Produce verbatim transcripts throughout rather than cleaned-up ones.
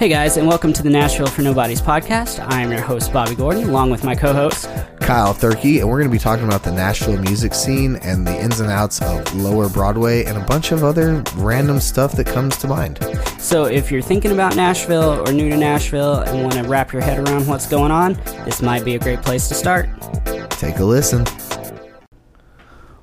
Hey guys, and welcome to the Nashville for Nobodies podcast. I am your host, Bobby Gordon, along with my co-host, Kyle Thurkey, and we're going to be talking about the Nashville music scene and the ins and outs of Lower Broadway and a bunch of other random stuff that comes to mind. So if you're thinking about Nashville or new to Nashville and want to wrap your head around what's going on, this might be a great place to start. Take a listen.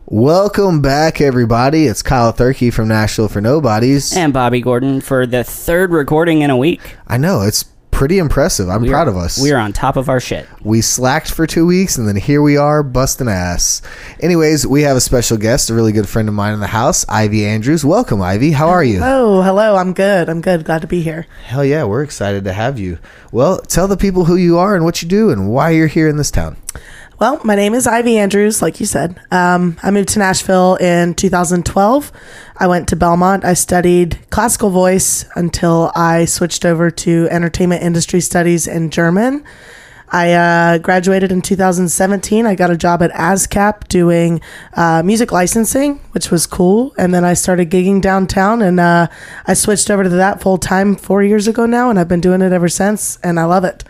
Welcome back, everybody. It's Kyle Thurkey from Nashville for Nobodies. And Bobby Gordon for the third recording in a week. I know. It's pretty impressive. I'm we're, proud of us. We're on top of our shit. We slacked for two weeks, and then here we are busting ass. Anyways, we have a special guest, a really good friend of mine in the house, Ivy Andrews. Welcome, Ivy. How are you? Oh, hello. I'm good. I'm good. Glad to be here. Hell yeah. We're excited to have you. Well, tell the people who you are and what you do and why you're here in this town. Well, my name is Ivy Andrews, like you said. Um, I moved to Nashville in two thousand twelve. I went to Belmont. I studied classical voice until I switched over to entertainment industry studies and German. I uh, graduated in two thousand seventeen. I got a job at ASCAP doing uh, music licensing, which was cool. And then I started gigging downtown, and uh, I switched over to that full time four years ago now, and I've been doing it ever since, and I love it.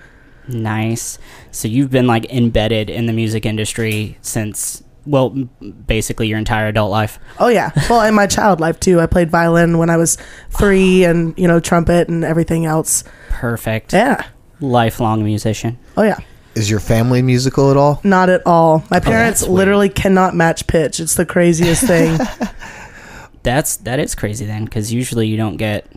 Nice. So you've been like embedded in the music industry since, well, basically your entire adult life. Oh yeah. Well, and my child life too. I played violin when I was three and, you know, trumpet and everything else. Perfect. Yeah. Lifelong musician. Oh yeah. Is your family musical at all? Not at all. My parents oh, literally weird. cannot match pitch. It's the craziest thing. That's, that is crazy then, because usually you don't get...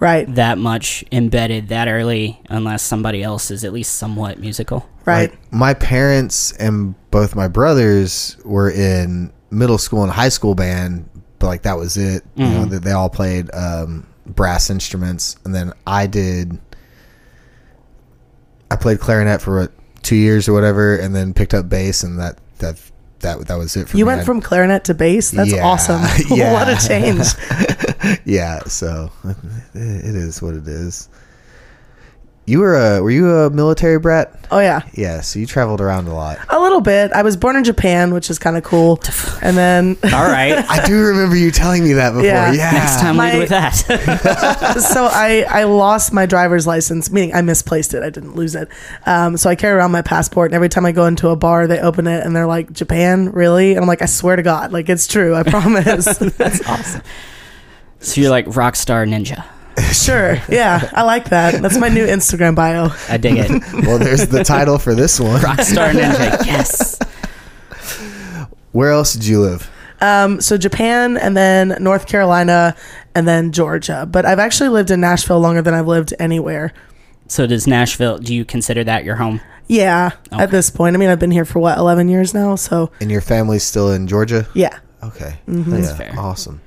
Right. That much embedded that early unless somebody else is at least somewhat musical. Right. Like my parents and both my brothers were in middle school and high school band, but like that was it. Mm-hmm. You know, they, they all played um, brass instruments, and then I did I played clarinet for what, two years or whatever, and then picked up bass, and that that that, that was it for you me. You went from clarinet to bass? That's yeah, awesome. Yeah. What a change. Yeah, so it is what it is. You were a were you a military brat? Oh yeah, yeah. So you traveled around a lot. A little bit. I was born in Japan, which is kind of cool. And then, all right, I do remember you telling me that before. Yeah, yeah. Next time my, lead with that. So I I lost my driver's license, meaning I misplaced it. I didn't lose it. Um, so I carry around my passport, and every time I go into a bar, they open it and they're like, "Japan, really?" And I'm like, "I swear to God, like it's true. I promise." That's awesome. So you're like rock star ninja. Sure. Yeah. I like that. That's my new Instagram bio. I dig it. Well, there's the title for this one. Rock star ninja. Yes. Where else did you live? Um, so Japan, and then North Carolina, and then Georgia. But I've actually lived in Nashville longer than I've lived anywhere. So does Nashville, do you consider that your home? Yeah. Okay. At this point. I mean, I've been here for what, eleven years now. So. And your family's still in Georgia? Yeah. Okay. Mm-hmm. That's yeah. fair. Awesome.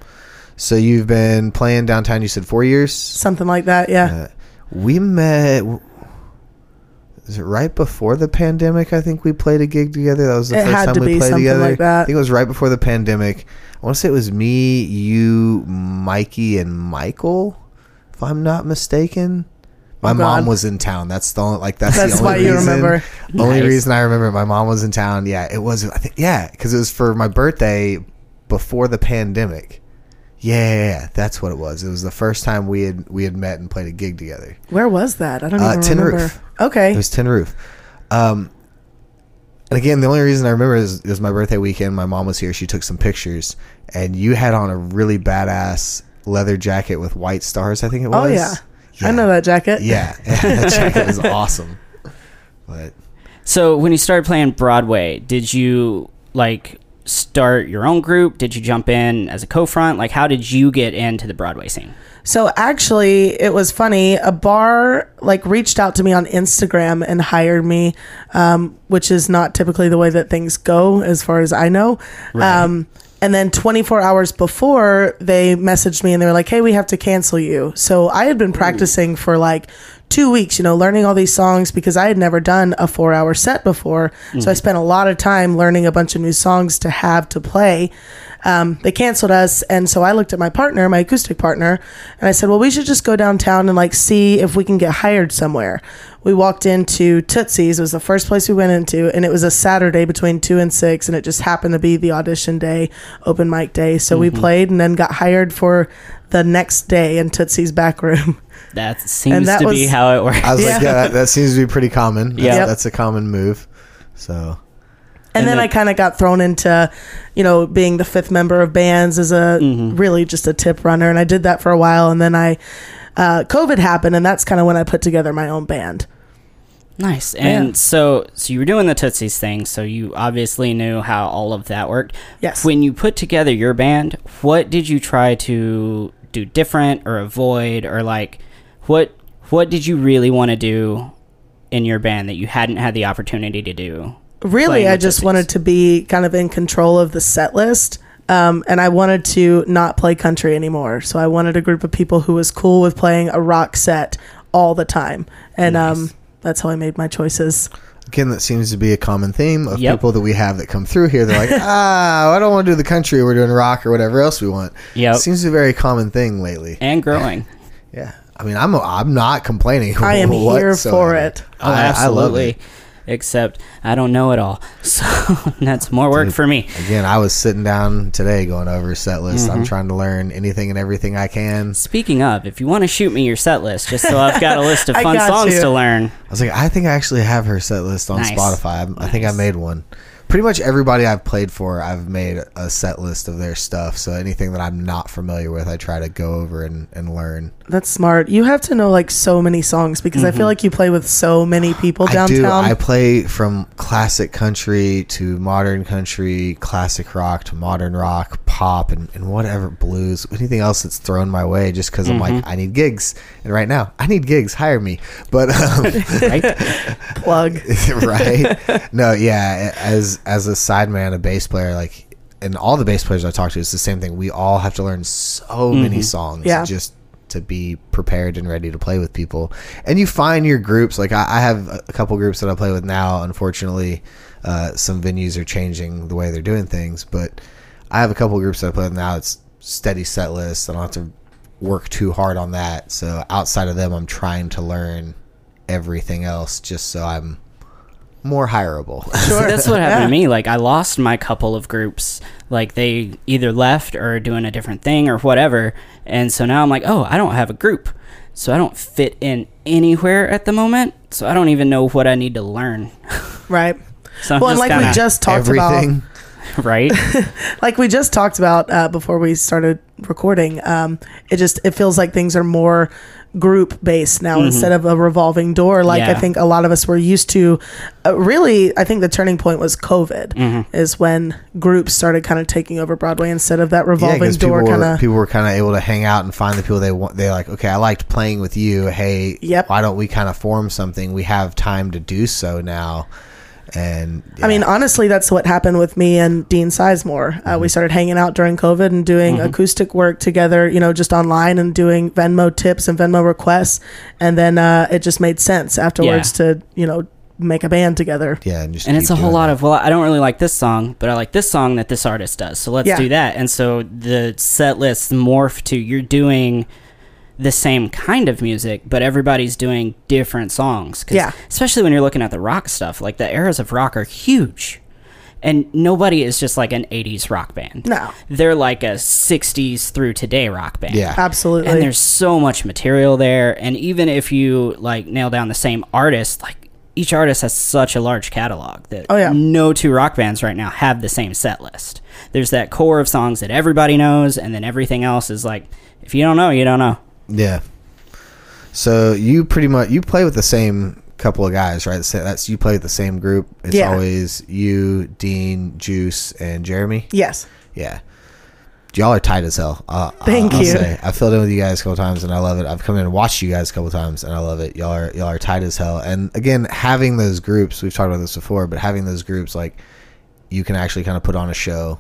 So you've been playing downtown, you said four years? Something like that, yeah. Uh, we met, is it right before the pandemic? I think we played a gig together. That was the it first time we played together. Like that. I think it was right before the pandemic. I want to say it was me, you, Mikey, and Michael, if I'm not mistaken. My oh mom was in town. That's the only, like, that's, that's the only why reason. You remember. The only nice. reason I remember it, my mom was in town. Yeah, it was, I think, yeah, because it was for my birthday before the pandemic. Yeah, that's what it was. It was the first time we had we had met and played a gig together. Where was that? I don't even uh, Tin remember. Tin Roof. Okay. It was Tin Roof. Um, and again, the only reason I remember is it was my birthday weekend. My mom was here. She took some pictures, and you had on a really badass leather jacket with white stars, I think it was. Oh, yeah. yeah. I know that jacket. Yeah. That jacket was awesome. But so when you started playing Broadway, did you, like... start your own group? Did you jump in as a co-front? Like, how did you get into the Broadway scene? So actually, it was funny. A bar like reached out to me on Instagram and hired me, um, which is not typically the way that things go, as far as I know. Right. Um, and then twenty-four hours before, they messaged me and they were like, "Hey, we have to cancel you." So I had been practicing Ooh. for like two weeks, you know, learning all these songs because I had never done a four hour set before. Mm-hmm. So I spent a lot of time learning a bunch of new songs to have to play. Um, they canceled us. And so I looked at my partner, my acoustic partner, and I said, well, we should just go downtown and like see if we can get hired somewhere. We walked into Tootsie's. It was the first place we went into, and it was a Saturday between two and six. And it just happened to be the audition day, open mic day. So mm-hmm. we played and then got hired for the next day in Tootsie's back room. That seems that to was, be how it works. I was yeah. like, yeah, that, that seems to be pretty common. Yeah, that's, that's a common move. So. And, and then the, I kind of got thrown into, you know, being the fifth member of bands as a mm-hmm. really just a tip runner. And I did that for a while. And then I, uh, COVID happened. And that's kind of when I put together my own band. Nice. And yeah. so so you were doing the Tootsie's thing. So you obviously knew how all of that worked. Yes. When you put together your band, what did you try to do different or avoid? Or like what what did you really want to do in your band that you hadn't had the opportunity to do? Really, I just wanted to be kind of in control of the set list, um, and I wanted to not play country anymore. So I wanted a group of people who was cool with playing a rock set all the time, and nice. um, that's how I made my choices. Again, that seems to be a common theme of yep. people that we have that come through here. They're like, ah, I don't want to do the country. We're doing rock or whatever else we want. Yeah, seems a very common thing lately and growing. Yeah, I mean, I'm I'm not complaining. I am here for it. Oh, I, absolutely. I love it. Except I don't know it all, so that's more work Dude, for me. Again, I was sitting down today going over set list. Mm-hmm. I'm trying to learn anything and everything I can. Speaking of, if you want to shoot me your set list, just so I've got a list of fun songs you. to learn. I was like, I think I actually have her set list on nice. Spotify. I, nice. I think I made one. Pretty much everybody I've played for, I've made a set list of their stuff. So anything that I'm not familiar with, I try to go over and, and learn. That's smart. You have to know like so many songs because mm-hmm. I feel like you play with so many people downtown. I do. I play from classic country to modern country, classic rock to modern rock, pop, and, and whatever, blues, anything else that's thrown my way just because mm-hmm. I'm like, I need gigs. And right now, I need gigs. Hire me. But, um, right? Plug. Right? No, yeah. As, as a sideman, a bass player, like, and all the bass players I talk to, it's the same thing. We all have to learn so mm-hmm. many songs yeah. just to be prepared and ready to play with people. And you find your groups. Like, I, I have a couple groups that I play with now. Unfortunately, uh, some venues are changing the way they're doing things, but I have a couple groups that I play with now. It's steady set lists. I don't have to work too hard on that. So outside of them, I'm trying to learn everything else just so I'm more hireable. Sure. So that's what happened yeah. to me. Like, I lost my couple of groups. Like, they either left or are doing a different thing or whatever. And so now I'm like, oh, I don't have a group. So I don't fit in anywhere at the moment. So I don't even know what I need to learn. Right. So well, and like we just talked everything. about. Right. Like we just talked about uh, before we started recording. Um, it just, it feels like things are more group based now mm-hmm. instead of a revolving door like yeah. I think a lot of us were used to. Uh, really, I think the turning point was COVID mm-hmm. is when groups started kind of taking over Broadway instead of that revolving yeah, door kind of people were kind of able to hang out and find the people they want. They're like, okay, I liked playing with you. Hey, yep. why don't we kind of form something? We have time to do so now. And yeah. I mean, honestly, that's what happened with me and Dean Sizemore. Uh, mm-hmm. We started hanging out during COVID and doing mm-hmm. acoustic work together, you know, just online and doing Venmo tips and Venmo requests. And then uh, it just made sense afterwards yeah. to, you know, make a band together. Yeah. And, just and it's a whole lot that. of, well, I don't really like this song, but I like this song that this artist does. So let's yeah. do that. And so the set list morphed to you're doing the same kind of music, but everybody's doing different songs. Cause yeah. especially when you're looking at the rock stuff, like the eras of rock are huge. And nobody is just like an eighties rock band. No. They're like a sixties through today rock band. Yeah. Absolutely. And there's so much material there. And even if you like nail down the same artist, like each artist has such a large catalog that oh, yeah. no two rock bands right now have the same set list. There's that core of songs that everybody knows. And then everything else is like, if you don't know, you don't know. Yeah. So you pretty much you play with the same couple of guys, right? So that's you play with the same group. It's yeah. always you, Dean, Juice, and Jeremy. Yes. Yeah. Y'all are tight as hell. Uh, Thank I'll, I'll you. Say. I filled in with you guys a couple times and I love it. I've come in and watched you guys a couple times and I love it. Y'all are y'all are tight as hell. And again, having those groups, we've talked about this before, but having those groups, like you can actually kind of put on a show.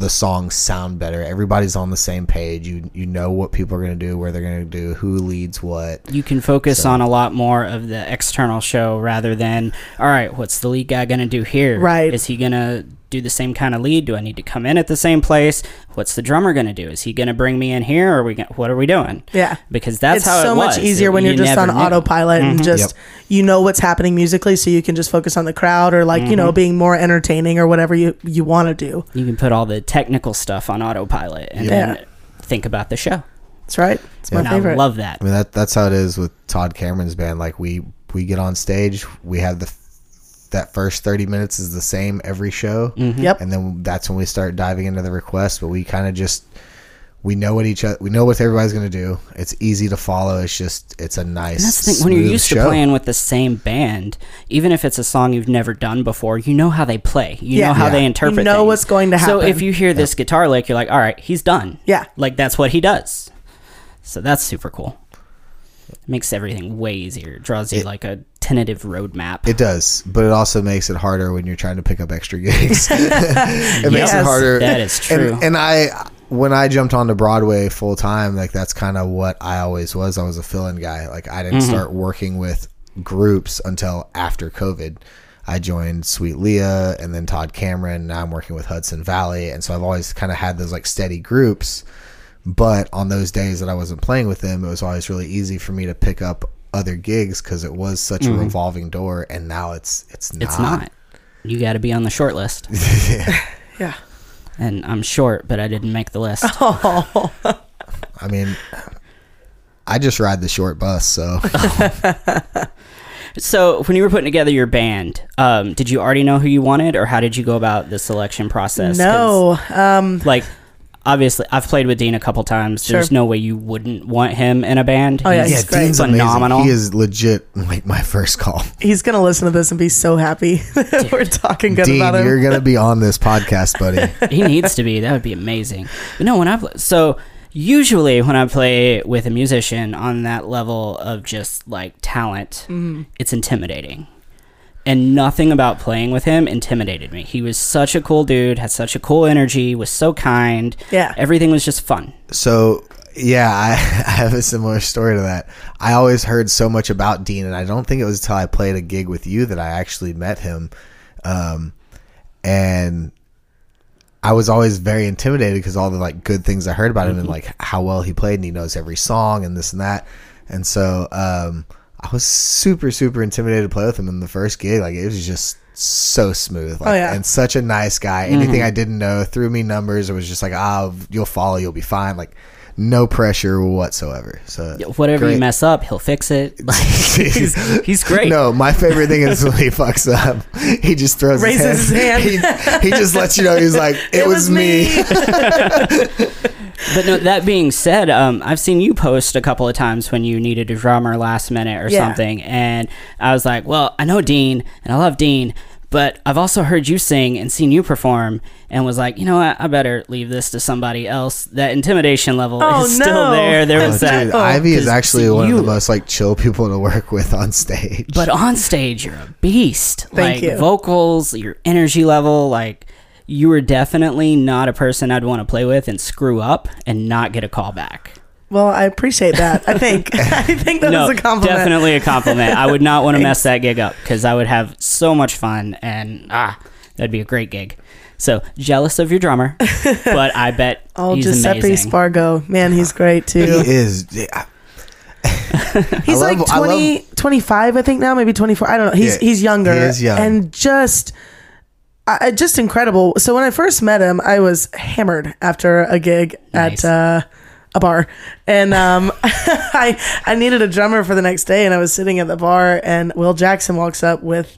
The songs sound better. Everybody's on the same page. You you know what people are going to do, where they're going to do, who leads what. You can focus so. on a lot more of the external show rather than, all right, what's the lead guy going to do here? Right. Is he going to do the same kind of lead? Do I need to come in at the same place? What's the drummer going to do? Is he going to bring me in here? Or are we gonna, what are we doing? Yeah. Because that's it's how so it was. It's so much easier it, when you're you just on knew. autopilot mm-hmm. and just, yep. you know what's happening musically, so you can just focus on the crowd or like, mm-hmm. you know, being more entertaining or whatever you, you want to do. You can put all the technical stuff on autopilot and yeah. then think about the show. That's right. It's yeah. my and favorite. I love that. I mean, that that's how it is with Todd Cameron's band. Like we we get on stage, we have the that first thirty minutes is the same every show. Mm-hmm. Yep. And then that's when we start diving into the requests. But we kind of just we know what each other we know what everybody's going to do. It's easy to follow. It's just it's a nice. And that's the thing, when you're used show. to playing with the same band, even if it's a song you've never done before, you know how they play. You yeah. know how yeah. they interpret. You know things. What's going to happen. So if you hear yeah. this guitar lick, you're like, all right, he's done. Yeah. Like that's what he does. So that's super cool. It makes everything way easier. It draws you it, like a tentative roadmap. It does, but it also makes it harder when you're trying to pick up extra gigs. it yes, makes it harder. That is true. And, and I, when I jumped onto Broadway full time, like that's kind of what I always was. I was a fill-in guy. Like I didn't mm-hmm. start working with groups until after COVID. I joined Sweet Leah and then Todd Cameron. Now I'm working with Hudson Valley, and so I've always kind of had those like steady groups. But on those days that I wasn't playing with them, it was always really easy for me to pick up other gigs because it was such mm-hmm. a revolving door. And now it's it's not. It's not. You got to be on the short list. yeah. yeah. And I'm short, but I didn't make the list. Oh. I mean, I just ride the short bus. So. So when you were putting together your band, um, did you already know who you wanted, or how did you go about the selection process? No. Um, like. Obviously, I've played with Dean a couple times. Sure. There's no way you wouldn't want him in a band. Oh, yeah, he's yeah, great. Dean's phenomenal. Amazing. He is legit like my first call. He's going to listen to this and be so happy that we're talking good Dean, about him. You're going to be on this podcast, buddy. He needs to be. That would be amazing. But no, when I so usually when I play with a musician on that level of just like talent, mm. it's intimidating. And nothing about playing with him intimidated me. He was such a cool dude, had such a cool energy, was so kind. Yeah. Everything was just fun. So, yeah, I, I have a similar story to that. I always heard so much about Dean, and I don't think it was until I played a gig with you that I actually met him. Um, and I was always very intimidated because all the like good things I heard about mm-hmm. him and like how well he played, and he knows every song and this and that. And so... Um, I was super, super intimidated to play with him in the first gig. Like, it was just so smooth. Like, oh, yeah. And such a nice guy. Anything mm-hmm. I didn't know, threw me numbers. It was just like, ah, oh, you'll follow, you'll be fine. Like, no pressure whatsoever. So whatever great. You mess up, he'll fix it. Like, he's, he's great. No, my favorite thing is when he fucks up, he just throws Raises his hand. His hand. he, he just lets you know, he's like, it, it was, was me. me. But no, that being said, um, I've seen you post a couple of times when you needed a drummer last minute or yeah. something. And I was like, well, I know Dean and I love Dean, but I've also heard you sing and seen you perform and was like, you know what? I better leave this to somebody else. That intimidation level oh, is no. still there. There oh, was dude, that. Oh, Ivy is actually one you, of the most like chill people to work with on stage. But on stage, you're a beast. Thank like you. Vocals, your energy level, like... You were definitely not a person I'd want to play with and screw up and not get a call back. Well, I appreciate that. I think I think that no, was a compliment. Definitely a compliment. I would not want to mess that gig up because I would have so much fun and ah, that'd be a great gig. So jealous of your drummer, but I bet oh, he's Giuseppe amazing. Spargo, man, he's great too. He is. Yeah. He's I like love, twenty, I love, twenty-five, I think now, maybe twenty-four. I don't know. He's yeah, he's younger. He is young. And just. I, just incredible. So when I first met him, I was hammered after a gig nice. at uh, a bar, and um, I I needed a drummer for the next day, and I was sitting at the bar, and Will Jackson walks up with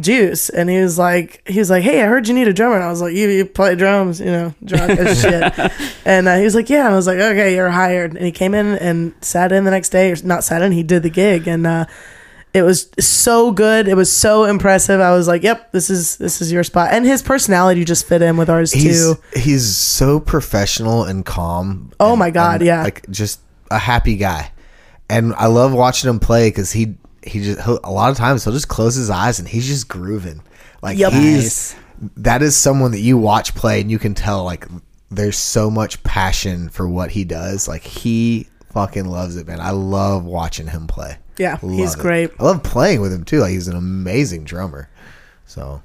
Juice, and he was like, he was like, hey, I heard you need a drummer, and I was like, you, you play drums, you know, drunk as shit, and uh, he was like, yeah, and I was like, okay, you're hired, and he came in and sat in the next day, or not sat in, he did the gig, and. Uh, It was so good. It was so impressive. I was like, "Yep, this is this is your spot." And his personality just fit in with ours he's, too. He's so professional and calm. Oh and, my god, yeah, like just a happy guy. And I love watching him play because he he just a lot of times he'll just close his eyes and he's just grooving. Like yep. he's that is someone that you watch play and you can tell like there's so much passion for what he does. Like he fucking loves it, man. I love watching him play. Yeah, love he's it. Great. I love playing with him too. Like he's an amazing drummer. So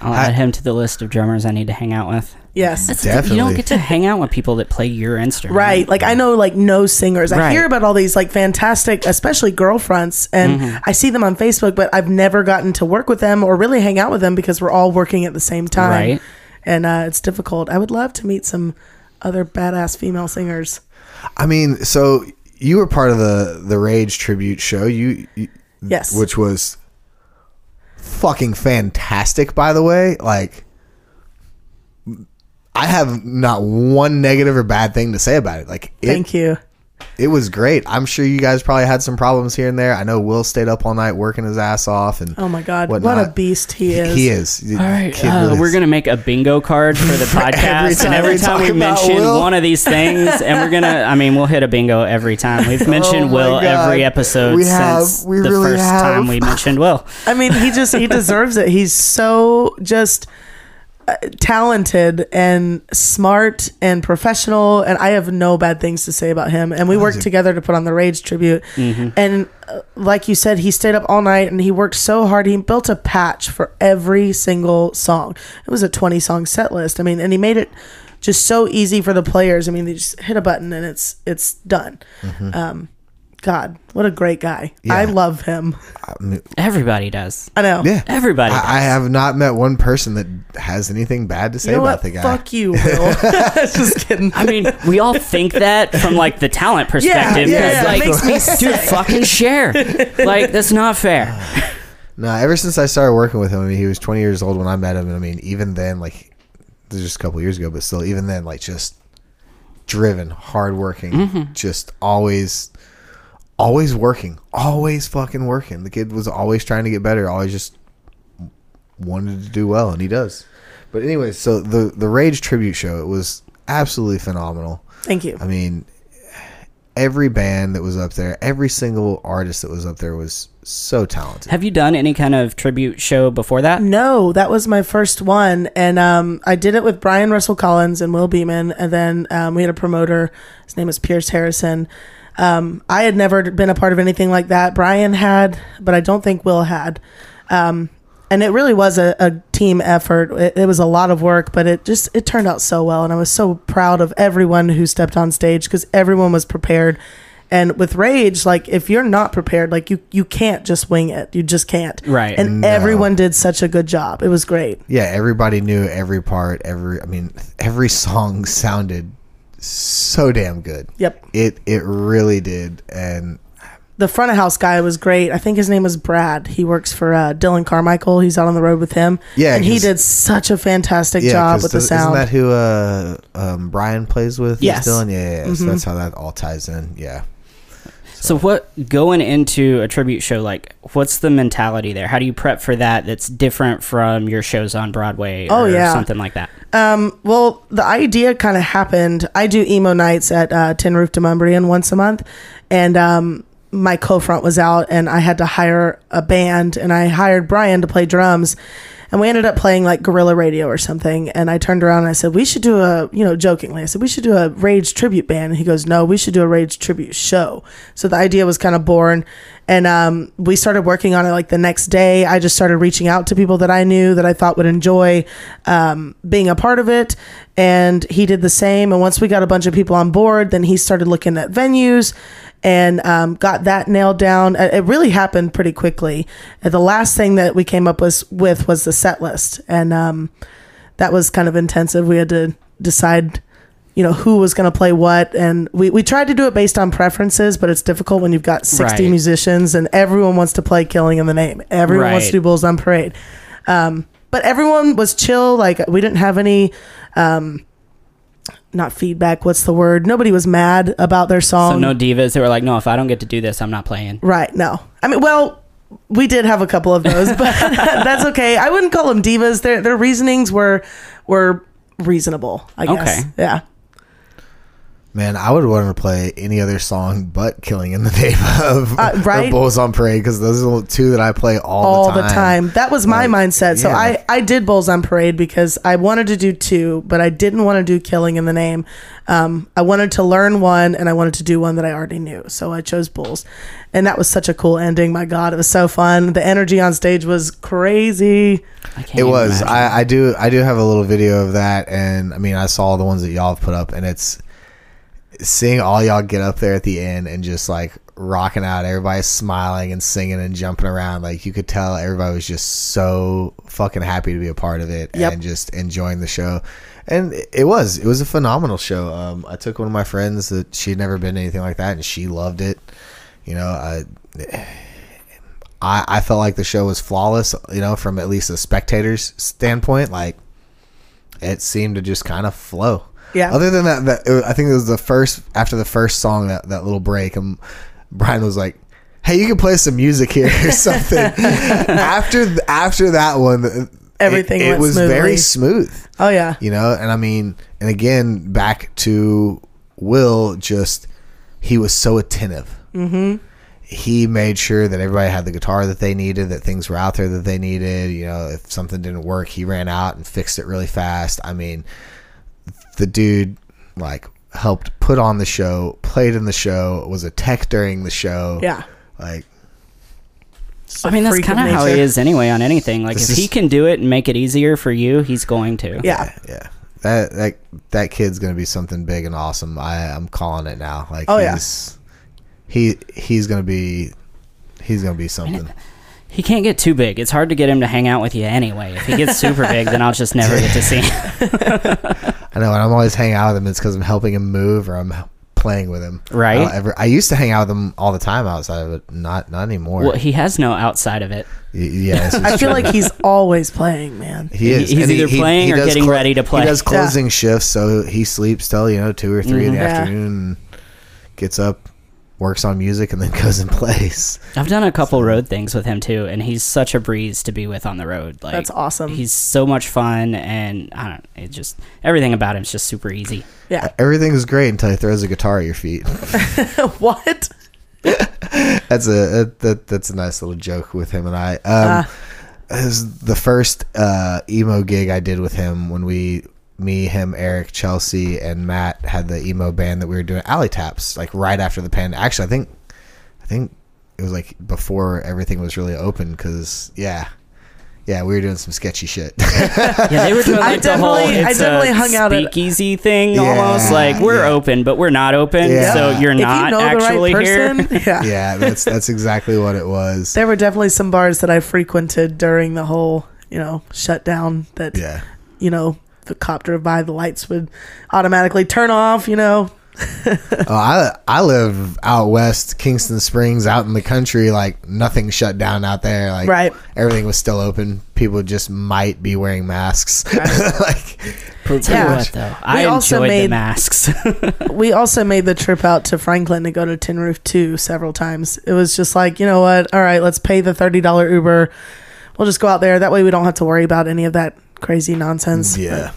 I'll I, add him to the list of drummers I need to hang out with. Yes, that's definitely. You don't get to hang out with people that play your instrument, right? Like I know, like no singers. Right. I hear about all these like fantastic, especially girl fronts, and mm-hmm. I see them on Facebook, but I've never gotten to work with them or really hang out with them because we're all working at the same time, right? And uh, it's difficult. I would love to meet some other badass female singers. I mean, so you were part of the, the Rage tribute show. You, you yes, which was fucking fantastic, by the way. Like, I have not one negative or bad thing to say about it. Like, it, thank you. It was great. I'm sure you guys probably had some problems here and there. I know Will stayed up all night working his ass off. And oh my God, whatnot. What a beast he is. He, he is. All right. Kid uh, really we're going to make a bingo card for the podcast. every time and every time we, we mention Will. One of these things, and we're going to, I mean, we'll hit a bingo every time. We've mentioned oh Will God. every episode we since have, we the really first have. time we mentioned Will. I mean, he just, he deserves it. He's so just... Uh, talented and smart and professional, and I have no bad things to say about him, and we worked together to put on the Rage tribute. Mm-hmm. And uh, like you said, he stayed up all night and he worked so hard. He built a patch for every single song. It was a twenty song set list. I mean, and he made it just so easy for the players. I mean, they just hit a button and it's it's done. Mm-hmm. um God, what a great guy. Yeah. I love him. Everybody does. I know. Yeah. Everybody does. I, I have not met one person that has anything bad to say you know about what? the guy. Fuck you, Will. Just kidding. I mean, we all think that from like the talent perspective. Yeah, yeah, yeah. Like, it makes me sick. Dude, fucking share. Like, that's not fair. Uh, no, ever since I started working with him, I mean, he was twenty years old when I met him. And I mean, even then, like, this was just a couple years ago, but still, even then, like, just driven, hardworking, mm-hmm. just always... Always working, always fucking working. The kid was always trying to get better, always just wanted to do well, and he does. But anyway, so the the Rage tribute show, it was absolutely phenomenal. Thank you. I mean, every band that was up there, every single artist that was up there was so talented. Have you done any kind of tribute show before that? No, that was my first one, and um, I did it with Brian Russell Collins and Will Beeman, and then um, we had a promoter. His name was Pierce Harrison. Um, I had never been a part of anything like that. Brian had, but I don't think Will had. Um, and it really was a, a team effort. It, it was a lot of work, but it just, it turned out so well. And I was so proud of everyone who stepped on stage because everyone was prepared. And with Rage, like, if you're not prepared, like, you, you can't just wing it. You just can't. Right. And no. everyone did such a good job. It was great. Yeah. Everybody knew every part, every, I mean, every song sounded so damn good. Yep. It it really did. And the front of house guy was great. I think his name was Brad. He works for uh, Dylan Carmichael. He's out on the road with him. Yeah. And he did such a fantastic yeah, job with the, the sound. Isn't that who uh, um, Brian plays with? Yes. Dylan? Yeah. yeah, yeah. Mm-hmm. So that's how that all ties in. Yeah. So. so what going into a tribute show, like, what's the mentality there? How do you prep for that that's different from your shows on Broadway or oh, yeah. something like that? Um, well, the idea kind of happened. I do emo nights at uh, Tin Roof Demumbrian once a month, and um, my co-front was out, and I had to hire a band, and I hired Brian to play drums, and we ended up playing like Guerrilla Radio or something. And I turned around and I said, "We should do a," you know, jokingly, I said, "We should do a Rage tribute band." And he goes, "No, we should do a Rage tribute show." So the idea was kind of born. And um, we started working on it like the next day. I just started reaching out to people that I knew that I thought would enjoy um, being a part of it. And he did the same. And once we got a bunch of people on board, then he started looking at venues and um, got that nailed down. It really happened pretty quickly. And the last thing that we came up with, with was the set list. And um, that was kind of intensive. We had to decide, you know, who was going to play what. And we, we tried to do it based on preferences, but it's difficult when you've got sixty right. musicians and everyone wants to play Killing in the Name. Everyone right. wants to do Bulls on Parade. Um, but everyone was chill. Like, we didn't have any, um, not feedback. What's the word? Nobody was mad about their song. So no divas. They were like, no, if I don't get to do this, I'm not playing. Right. No. I mean, well, we did have a couple of those, but that's okay. I wouldn't call them divas. Their, their reasonings were, were reasonable, I guess. Okay. Yeah. Man, I would want to play any other song but Killing in the Name of uh, right? Bulls on Parade, because those are the two that I play all, all the time. All the time. That was my like, mindset. So yeah. I, I did Bulls on Parade because I wanted to do two, but I didn't want to do Killing in the Name. Um, I wanted to learn one, and I wanted to do one that I already knew. So I chose Bulls. And that was such a cool ending. My God, it was so fun. The energy on stage was crazy. I can't it was. I, I do I do have a little video of that. And, I mean, I saw the ones that y'all have put up, and it's... seeing all y'all get up there at the end and just like rocking out, everybody's smiling and singing and jumping around, like you could tell everybody was just so fucking happy to be a part of it. Yep. And just enjoying the show. And it was it was a phenomenal show. um I took one of my friends that she'd never been to anything like that, and she loved it. You know, I I, I felt like the show was flawless, you know, from at least a spectator's standpoint. Like, it seemed to just kind of flow. Yeah. Other than that, that it was, I think it was the first, after the first song, that, that little break, and Brian was like, hey, you can play some music here or something. after after that one, everything it, it was smoothly. Very smooth. Oh, yeah. You know, and I mean, and again, back to Will, just, he was so attentive. Mm-hmm. He made sure that everybody had the guitar that they needed, that things were out there that they needed. You know, if something didn't work, he ran out and fixed it really fast. I mean, the dude, like, helped put on the show, played in the show, was a tech during the show. Yeah. Like, I mean, that's kind of how he is anyway on anything. Like, this if is, he can do it and make it easier for you, he's going to. Yeah. Yeah. That that, that kid's going to be something big and awesome. I, I'm calling it now. Like, oh, he's, yeah. He he's gonna be he's gonna be something. I mean, he can't get too big. It's hard to get him to hang out with you anyway. If he gets super big, then I'll just never get to see him. I know, and I'm always hanging out with him. It's because I'm helping him move or I'm playing with him. Right. I, ever, I used to hang out with him all the time outside of it, not not anymore. Well, he has no outside of it. Yeah, I feel true. Like he's always playing, man. He is. He's and either he, playing he, he or getting clo- ready to play. He does closing yeah. shifts, so he sleeps till you know two or three mm-hmm. in the yeah. afternoon, and gets up. Works on music and then goes and plays. I've done a couple road things with him too, and he's such a breeze to be with on the road. Like, that's awesome. He's so much fun, and I don't. It just everything about him is just super easy. Yeah, everything is great until he throws a guitar at your feet. What? that's a that that's a nice little joke with him and I. Um, uh, it was the first uh, emo gig I did with him when we. Me, him, Eric, Chelsea, and Matt had the emo band that we were doing Alley Taps, like right after the pandemic. Actually, I think, I think it was like before everything was really open. Because yeah, yeah, we were doing some sketchy shit. yeah, they were doing like the whole it's a speakeasy thing almost. Yeah, like we're yeah. open, but we're not open, yeah. so you're if not you know actually the right person, here. Yeah, yeah, that's that's exactly what it was. There were definitely some bars that I frequented during the whole you know shutdown. That yeah. you know. The copter by the lights would automatically turn off, you know. oh, I I live out west, Kingston Springs, out in the country. Like nothing shut down out there. Like right. everything was still open. People just might be wearing masks. Right. like yeah. What, though? I enjoyed also made, the masks. we also made the trip out to Franklin to go to Tin Roof two several times. It was just like, you know what? All right, let's pay the thirty dollar Uber. We'll just go out there. That way, we don't have to worry about any of that crazy nonsense. Yeah.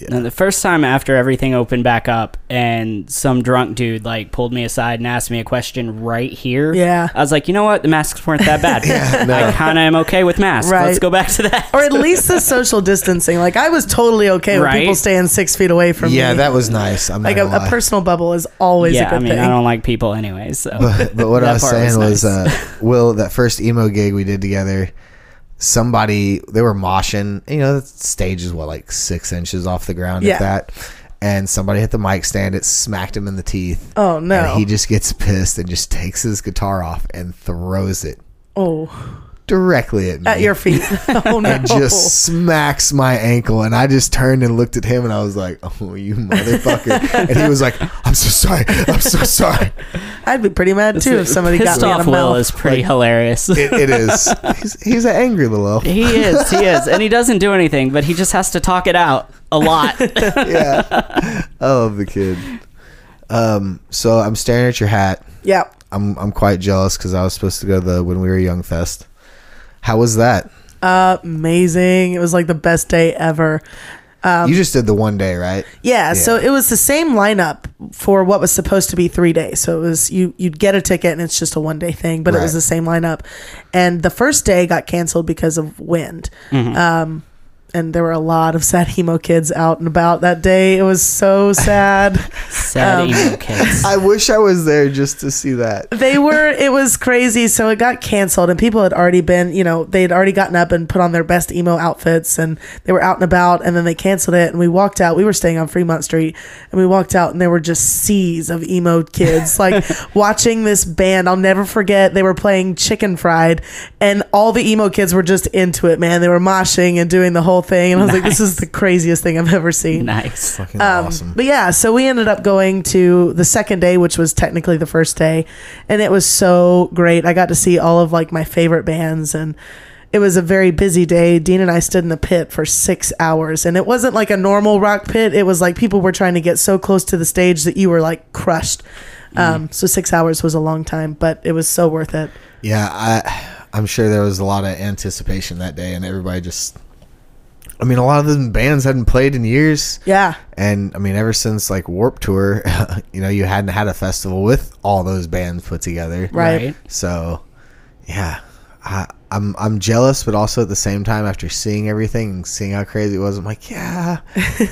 Yeah. Now, the first time after everything opened back up and some drunk dude like pulled me aside and asked me a question right here. Yeah. I was like, you know what? The masks weren't that bad. yeah, no. I kind of am okay with masks. Right. Let's go back to that. Or at least the social distancing. Like I was totally okay right? with people staying six feet away from yeah, me. Yeah, that was nice. I'm like a, a personal bubble is always yeah, a good I mean, thing. I don't like people anyway. So. But, but what I was saying was, nice. was uh, Will, that first emo gig we did together, somebody they were moshing, you know, the stage is what, like six inches off the ground yeah. at that, and somebody hit the mic stand, it smacked him in the teeth. Oh no. And he just gets pissed and just takes his guitar off and throws it oh directly at me at your feet. Oh no. And just smacks my ankle, and I just turned and looked at him and I was like, oh you motherfucker. And he was like, I'm so sorry, I'm so sorry. I'd be pretty mad too if somebody got me in the mouth. Will is pretty like, hilarious. It, it is. He's, he's an angry little elf. He is. He is, and he doesn't do anything, but he just has to talk it out a lot. yeah, I love the kid. Um, so I'm staring at your hat. Yeah. I'm I'm quite jealous because I was supposed to go to the When We Were Young Fest. How was that? Uh, amazing. It was like the best day ever. Um, you just did the one day, right? Yeah, yeah. So it was the same lineup for what was supposed to be three days. So it was you, you'd get a ticket and it's just a one day thing, but right. it was the same lineup. And the first day got canceled because of wind. Mm-hmm. Um, and there were a lot of sad emo kids out and about that day. It was so sad. Sad um, emo kids. I wish I was there just to see that. They were, it was crazy. So it got canceled, and people had already been, you know, they'd already gotten up and put on their best emo outfits, and they were out and about, and then they canceled it, and we walked out. We were staying on Fremont Street, and we walked out, and there were just seas of emo kids, like watching this band. I'll never forget. They were playing Chicken Fried, and all the emo kids were just into it, man. They were moshing and doing the whole thing, and I was nice. like, this is the craziest thing I've ever seen. Nice. Fucking um, awesome. But yeah, so we ended up going to the second day, which was technically the first day, and it was so great. I got to see all of like my favorite bands, and it was a very busy day. Dean and I stood in the pit for six hours, and it wasn't like a normal rock pit. It was like people were trying to get so close to the stage that you were like crushed. Um, mm. So six hours was a long time, but it was so worth it. Yeah, I, I'm sure there was a lot of anticipation that day, and everybody just... I mean, a lot of the bands hadn't played in years. Yeah. And, I mean, ever since, like, Warped Tour, you know, you hadn't had a festival with all those bands put together. Right. So, yeah. I, I'm I'm jealous, but also at the same time, after seeing everything and seeing how crazy it was, I'm like, yeah,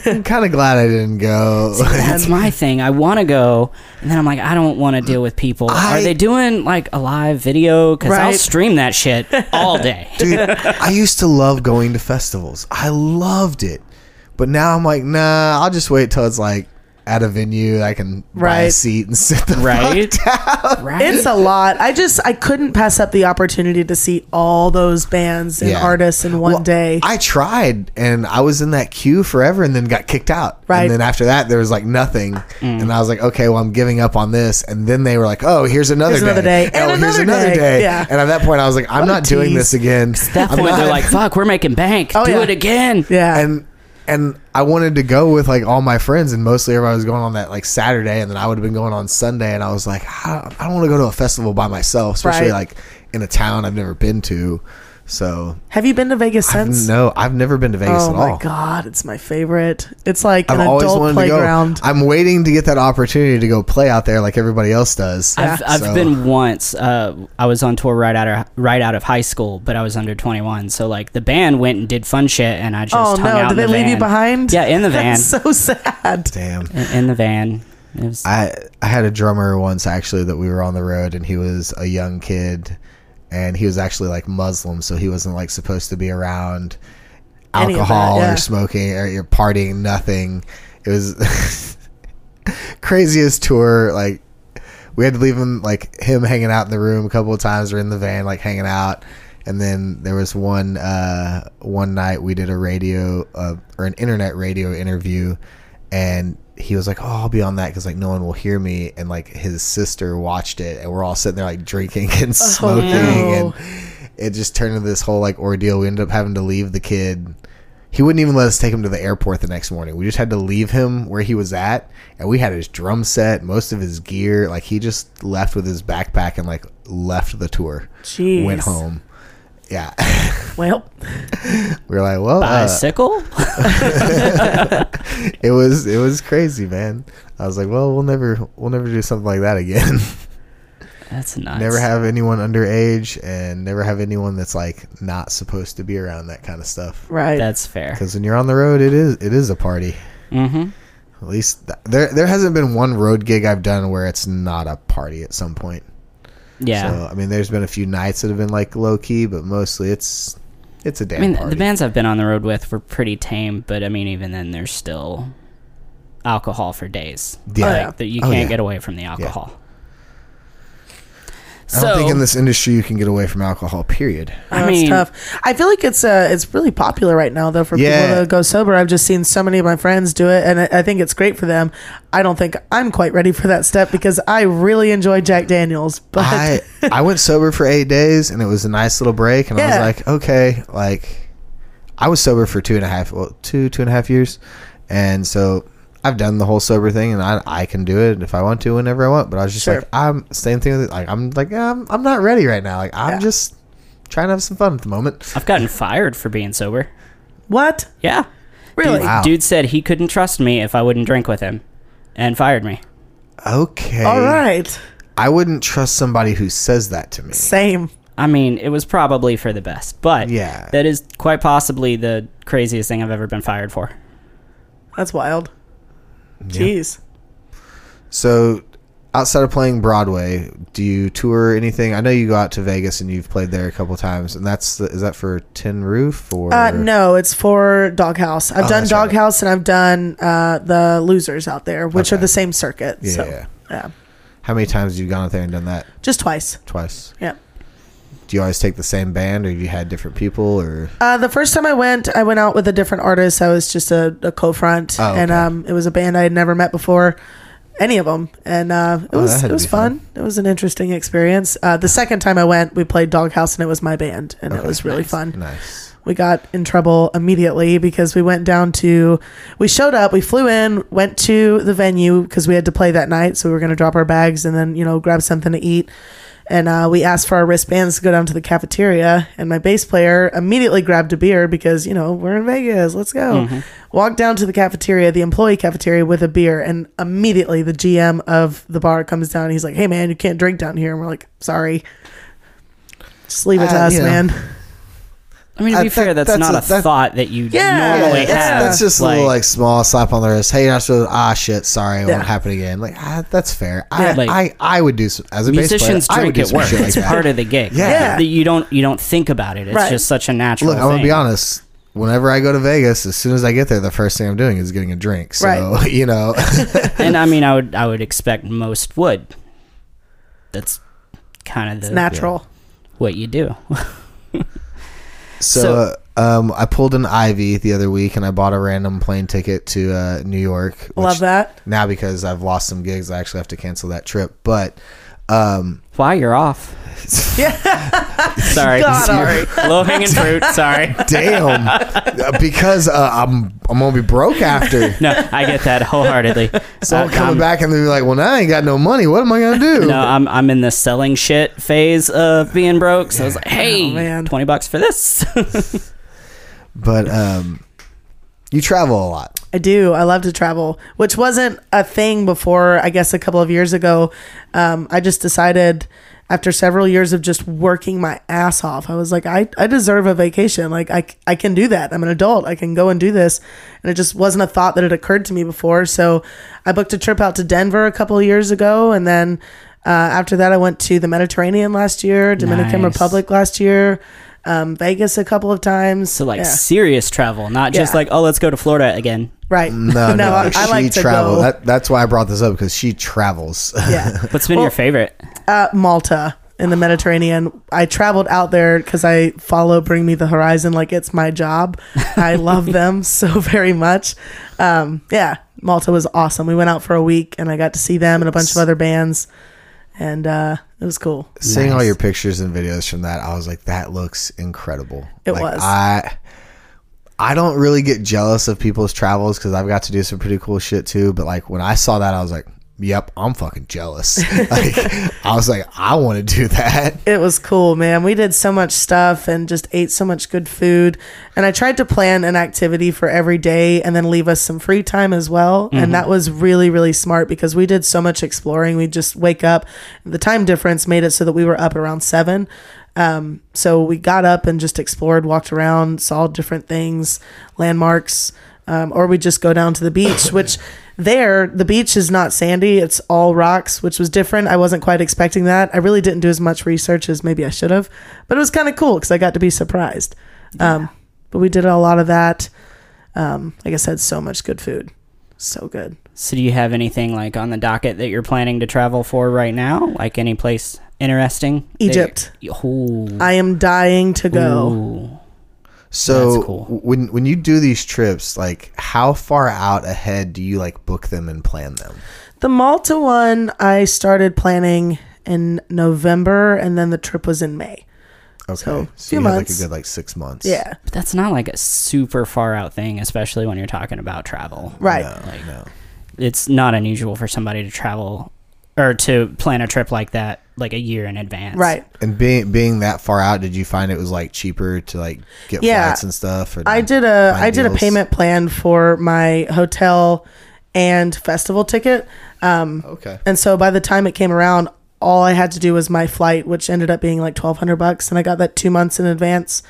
I'm kind of glad I didn't go. See, that's my thing. I want to go, and then I'm like, I don't want to deal with people. I, Are they doing like a live video? Because right. I'll stream that shit all day. Dude, I used to love going to festivals. I loved it, but now I'm like, nah, I'll just wait till it's like at a venue I can right. buy a seat and sit the right. fuck down. Right. It's a lot. I just, I couldn't pass up the opportunity to see all those bands and yeah. artists in one well, day. I tried, and I was in that queue forever, and then got kicked out. Right. And then after that, there was like nothing. Mm. And I was like, okay, well, I'm giving up on this. And then they were like, oh, here's another here's day. Another day. And oh, another here's another day. day. Yeah. And at that point, I was like, I'm what not doing tease. this again. At that point, not- they're like, fuck, we're making bank. Oh, Do yeah. it again. Yeah. And And I wanted to go with like all my friends, and mostly everybody was going on that like Saturday, and then I would have been going on Sunday, and I was like, I don't, I don't want to go to a festival by myself, especially right. like in a town I've never been to. So have you been to Vegas since? I've, no, I've never been to Vegas oh at all. Oh my God, it's my favorite. It's like I've an adult playground. I'm waiting to get that opportunity to go play out there like everybody else does. I've, yeah. I've so. been once. Uh, I was on tour right out of right out of high school, but I was under twenty-one. So like the band went and did fun shit, and I just oh hung no, out did in they the leave van. you behind? Yeah, in the van. That's so sad. Damn. In, in the van. It was I I had a drummer once actually that we were on the road, and he was a young kid. And he was actually like Muslim, so he wasn't like supposed to be around alcohol that, yeah. or smoking or you're partying, nothing. It was craziest tour. Like we had to leave him, like him hanging out in the room a couple of times, or in the van, like hanging out. And then there was one uh, one night we did a radio uh, or an internet radio interview, and he was like, oh, I'll be on that because like no one will hear me, and like his sister watched it, and we're all sitting there like drinking and smoking, oh, no. and it just turned into this whole like ordeal. We ended up having to leave the kid. He wouldn't even let us take him to the airport the next morning. We just had to leave him where he was at, and we had his drum set, most of his gear. Like he just left with his backpack and like left the tour. Jeez. Went home. Yeah. Well, we were like, well, bicycle. Uh, it was it was crazy, man. I was like, well, we'll never we'll never do something like that again. That's nuts. Never have anyone underage, and never have anyone that's like not supposed to be around that kind of stuff. Right. That's fair. Because when you're on the road, it is it is a party. Mm-hmm. At least th- there there hasn't been one road gig I've done where it's not a party at some point. Yeah. So, I mean, there's been a few nights that have been like low key, but mostly it's it's a damn party. I mean, party. The bands I've been on the road with were pretty tame, but I mean, even then, there's still alcohol for days. Yeah. Like, yeah. That you can't oh, yeah. get away from the alcohol. Yeah. I so, don't think in this industry you can get away from alcohol, period. I mean, it's tough. I feel like it's uh, it's really popular right now, though, for yeah. people to go sober. I've just seen so many of my friends do it, and I think it's great for them. I don't think I'm quite ready for that step because I really enjoy Jack Daniels. But I, I went sober for eight days, and it was a nice little break, and yeah. I was like, okay. like I was sober for two and a half, well, two, two and a half years, and so... I've done the whole sober thing, and I I can do it if I want to, whenever I want. But I was just sure. like, I'm same thing with it. Like I'm like yeah, I'm I'm not ready right now. Like I'm yeah. just trying to have some fun at the moment. I've gotten fired for being sober. What? Yeah, really? Dude, wow. dude said he couldn't trust me if I wouldn't drink with him, and fired me. Okay. All right. I wouldn't trust somebody who says that to me. Same. I mean, it was probably for the best, but yeah, that is quite possibly the craziest thing I've ever been fired for. That's wild. Jeez. Yeah. So outside of playing Broadway, do you tour anything? I know you go out to Vegas and you've played there a couple times, and that's the, is that for Tin Roof or uh, no, it's for Doghouse. I've oh, done Doghouse right. and I've done uh, the Losers out there, which okay. are the same circuit. Yeah, so, yeah. yeah. How many times have you gone out there and done that? Just twice. Twice. Yeah. Do you always take the same band, or have you had different people? Or uh, the first time I went, I went out with a different artist. I was just a, a co-front, oh, okay. and um, it was a band I had never met before, any of them. And uh, it oh, was it was fun. fun. It was an interesting experience. Uh, the second time I went, we played Doghouse, and it was my band, and okay. it was really nice. fun. Nice. We got in trouble immediately because we went down to, we showed up, we flew in, went to the venue because we had to play that night, so we were going to drop our bags and then you know grab something to eat. And uh, we asked for our wristbands to go down to the cafeteria. And my bass player immediately grabbed a beer because, you know, we're in Vegas. Let's go. Mm-hmm. Walked down to the cafeteria, the employee cafeteria, with a beer. And immediately the G M of the bar comes down. And he's like, hey, man, you can't drink down here. And we're like, sorry. Just leave it to uh, us, yeah. man. I mean, to be I, fair, that, that's, that's not a, a that, thought that you yeah, normally yeah, that's, have. That's just like, a little, like, small slap on the wrist. Hey, you're not supposed to, ah, shit, sorry, it yeah. won't happen again. Like, ah, that's fair. I, yeah, like, I, I would do some, as a musicians bass player, drink I would do at work. Shit like it's that. Part of the gig. Yeah. yeah. You don't you don't think about it. It's right. just such a natural Look, thing. Look, I'm going to be honest. Whenever I go to Vegas, as soon as I get there, the first thing I'm doing is getting a drink. So, right. you know. And, I mean, I would I would expect most would. That's kind of the... It's natural. Yeah, what you do. So, so uh, um, I pulled an Ivy the other week, and I bought a random plane ticket to uh, New York. Love that. Now, because I've lost some gigs, I actually have to cancel that trip. But um, why you're off? yeah. Sorry. God, sorry. Low hanging fruit. Sorry. Damn. Because uh, I'm I'm gonna be broke after. No, I get that wholeheartedly. So I'm coming I'm, back and they'll be like, well, now I ain't got no money. What am I gonna do? No, I'm I'm in the selling shit phase of being broke. So yeah. I was like, hey, oh, man. twenty bucks for this. But um, you travel a lot. I do. I love to travel, which wasn't a thing before. I guess a couple of years ago, um, I just decided. After several years of just working my ass off, I was like, I, I deserve a vacation. Like, I, I can do that. I'm an adult. I can go and do this. And it just wasn't a thought that had occurred to me before. So I booked a trip out to Denver a couple of years ago. And then uh, after that, I went to the Mediterranean last year, Dominican nice. Republic last year, um, Vegas a couple of times. So, like, yeah. serious travel, not just yeah. like, oh, let's go to Florida again. Right. No, no. no I, she I like to travel. Go. That, that's why I brought this up, because she travels. Yeah. What's been well, your favorite? Uh, Malta in the Mediterranean. I traveled out there because I follow Bring Me the Horizon like it's my job. I love them so very much. Um, yeah. Malta was awesome. We went out for a week and I got to see them and a bunch of other bands. And uh, it was cool. Seeing nice. all your pictures and videos from that, I was like, that looks incredible. It like, was. I... I don't really get jealous of people's travels because I've got to do some pretty cool shit too. But like when I saw that, I was like, yep, I'm fucking jealous. Like, I was like, I want to do that. It was cool, man. We did so much stuff and just ate so much good food. And I tried to plan an activity for every day and then leave us some free time as well. Mm-hmm. And that was really, really smart because we did so much exploring. We just wake up. The time difference made it so that we were up around seven. Um, so we got up and just explored, walked around, saw different things, landmarks, um, or we just go down to the beach, which there, the beach is not sandy. It's all rocks, which was different. I wasn't quite expecting that. I really didn't do as much research as maybe I should have, but it was kind of cool because I got to be surprised. Um, yeah. But we did a lot of that. Um, like I said, so much good food. So good. So do you have anything like on the docket that you're planning to travel for right now? Like any place... Interesting. Egypt. They, oh. I am dying to go. Ooh. So that's cool. when when you do these trips, like how far out ahead do you like book them and plan them? The Malta one, I started planning in November, and then the trip was in May. Okay, so, so you had like a good like six months. Yeah, but that's not like a super far out thing, especially when you're talking about travel. Right. No, like, no. It's not unusual for somebody to travel or to plan a trip like that. Like a year in advance. Right. And being being that far out, did you find it was like cheaper to like get yeah. flights and stuff? Or I did a I deals? did a payment plan for my hotel and festival ticket. Um, okay. And so by the time it came around, all I had to do was my flight, which ended up being like twelve hundred bucks, and I got that two months in advance.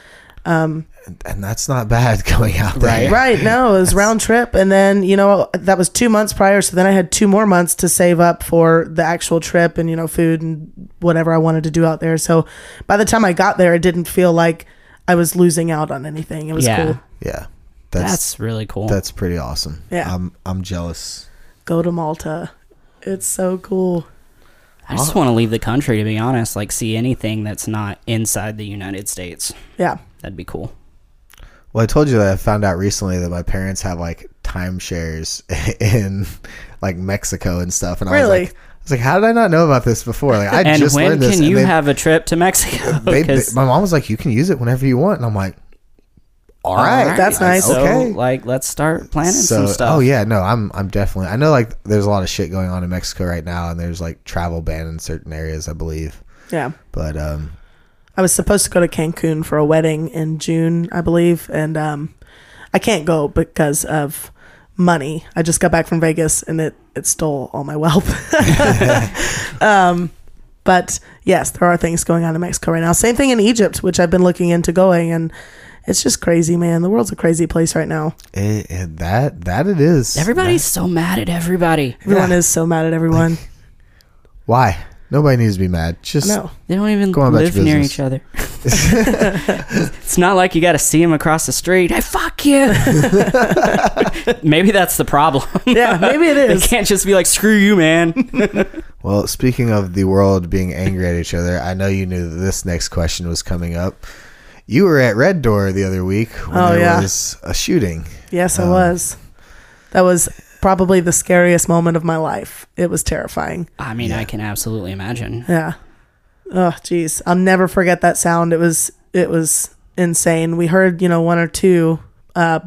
Um, and, and that's not bad going out there. Right, right. No, it was round trip. And then, you know, that was two months prior. So then I had two more months to save up for the actual trip and, you know, food and whatever I wanted to do out there. So by the time I got there, it didn't feel like I was losing out on anything. It was yeah. cool. Yeah. That's, that's really cool. That's pretty awesome. Yeah. I'm, I'm jealous. Go to Malta. It's so cool. I just want to leave the country, to be honest, like see anything that's not inside the United States. Yeah. That'd be cool. Well, I told you that I found out recently that my parents have like timeshares in like Mexico and stuff. And really? I was like, I was like, how did I not know about this before? Like, I and just learned this. And when can you they, have a trip to Mexico? They, they, my mom was like, you can use it whenever you want. And I'm like, all right, all right, that's nice. So, okay, like let's start planning so, some stuff. Oh yeah, no, I'm I'm definitely. I know like there's a lot of shit going on in Mexico right now, and there's like travel ban in certain areas, I believe. Yeah. But um, I was supposed to go to Cancun for a wedding in June, I believe, and um, I can't go because of money. I just got back from Vegas, and it it stole all my wealth. um, but yes, there are things going on in Mexico right now. Same thing in Egypt, which I've been looking into going and. It's just crazy, man. The world's a crazy place right now. It, it, that that it is. Everybody's that. so mad at everybody. Everyone yeah. is so mad at everyone. Like, why? Nobody needs to be mad. Just no. They don't even live near each other. It's not like you got to see them across the street. Hey, fuck you. Maybe that's the problem. Yeah, maybe it is. They can't just be like, screw you, man. Well, speaking of the world being angry at each other, I know you knew that this next question was coming up. You were at Red Door the other week when oh, there yeah. was a shooting. Yes, um, I was. That was probably the scariest moment of my life. It was terrifying. I mean, yeah. I can absolutely imagine. Yeah. Oh, geez. I'll never forget that sound. It was it was insane. We heard, you know, one or two uh,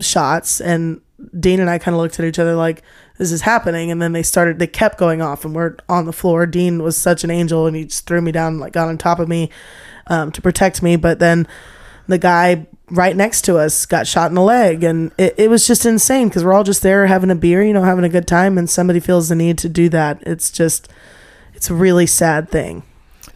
shots, and Dean and I kind of looked at each other like, this is happening. And then they started, they kept going off, and we're on the floor. Dean was such an angel, and he just threw me down, like got on top of me. Um, to protect me, but then the guy right next to us got shot in the leg, and it, it was just insane because we're all just there having a beer, you know, having a good time, and somebody feels the need to do that. It's just, it's a really sad thing.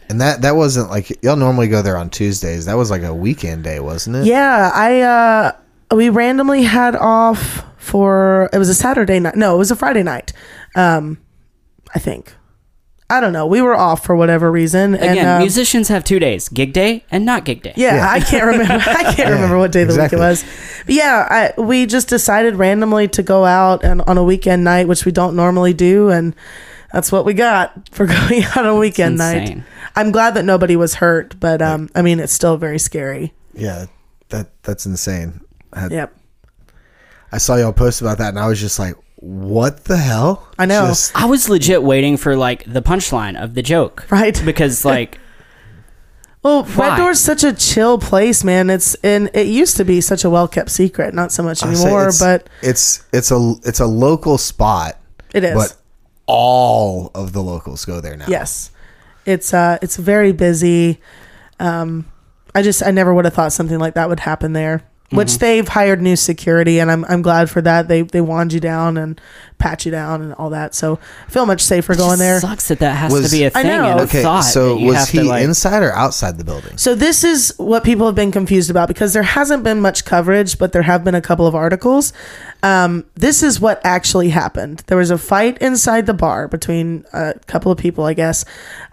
And that that wasn't like, y'all normally go there on Tuesdays. That was like a weekend day, wasn't it? Yeah, I uh, we randomly had off for, it was a Saturday night. No, it was a Friday night, um, I think. I don't know. We were off for whatever reason. Again, and, um, musicians have two days, gig day and not gig day. Yeah, yeah. I can't remember. I can't yeah, remember what day of exactly. the week it was. But yeah, I, we just decided randomly to go out and on a weekend night, which we don't normally do. And that's what we got for going out on a weekend night. I'm glad that nobody was hurt, but um, I mean, it's still very scary. Yeah, that that's insane. I had, yep. I saw y'all post about that, and I was just like, what the hell? I know. Just, I was legit waiting for like the punchline of the joke. Right. Because like well, why? Red Door's such a chill place, man. It's and it used to be such a well kept secret, not so much anymore, it's, but it's it's a it's a local spot. It is. But all of the locals go there now. Yes. It's uh it's very busy. Um I just I never would have thought something like that would happen there. Which they've hired new security, and I'm I'm glad for that. They they wand you down and pat you down and all that. So I feel much safer it going there. Sucks that that has was, to be a thing. I know. And okay, thought so was he to, like, inside or outside the building? So this is what people have been confused about because there hasn't been much coverage, but there have been a couple of articles. Um, this is what actually happened. There was a fight inside the bar between a couple of people, I guess.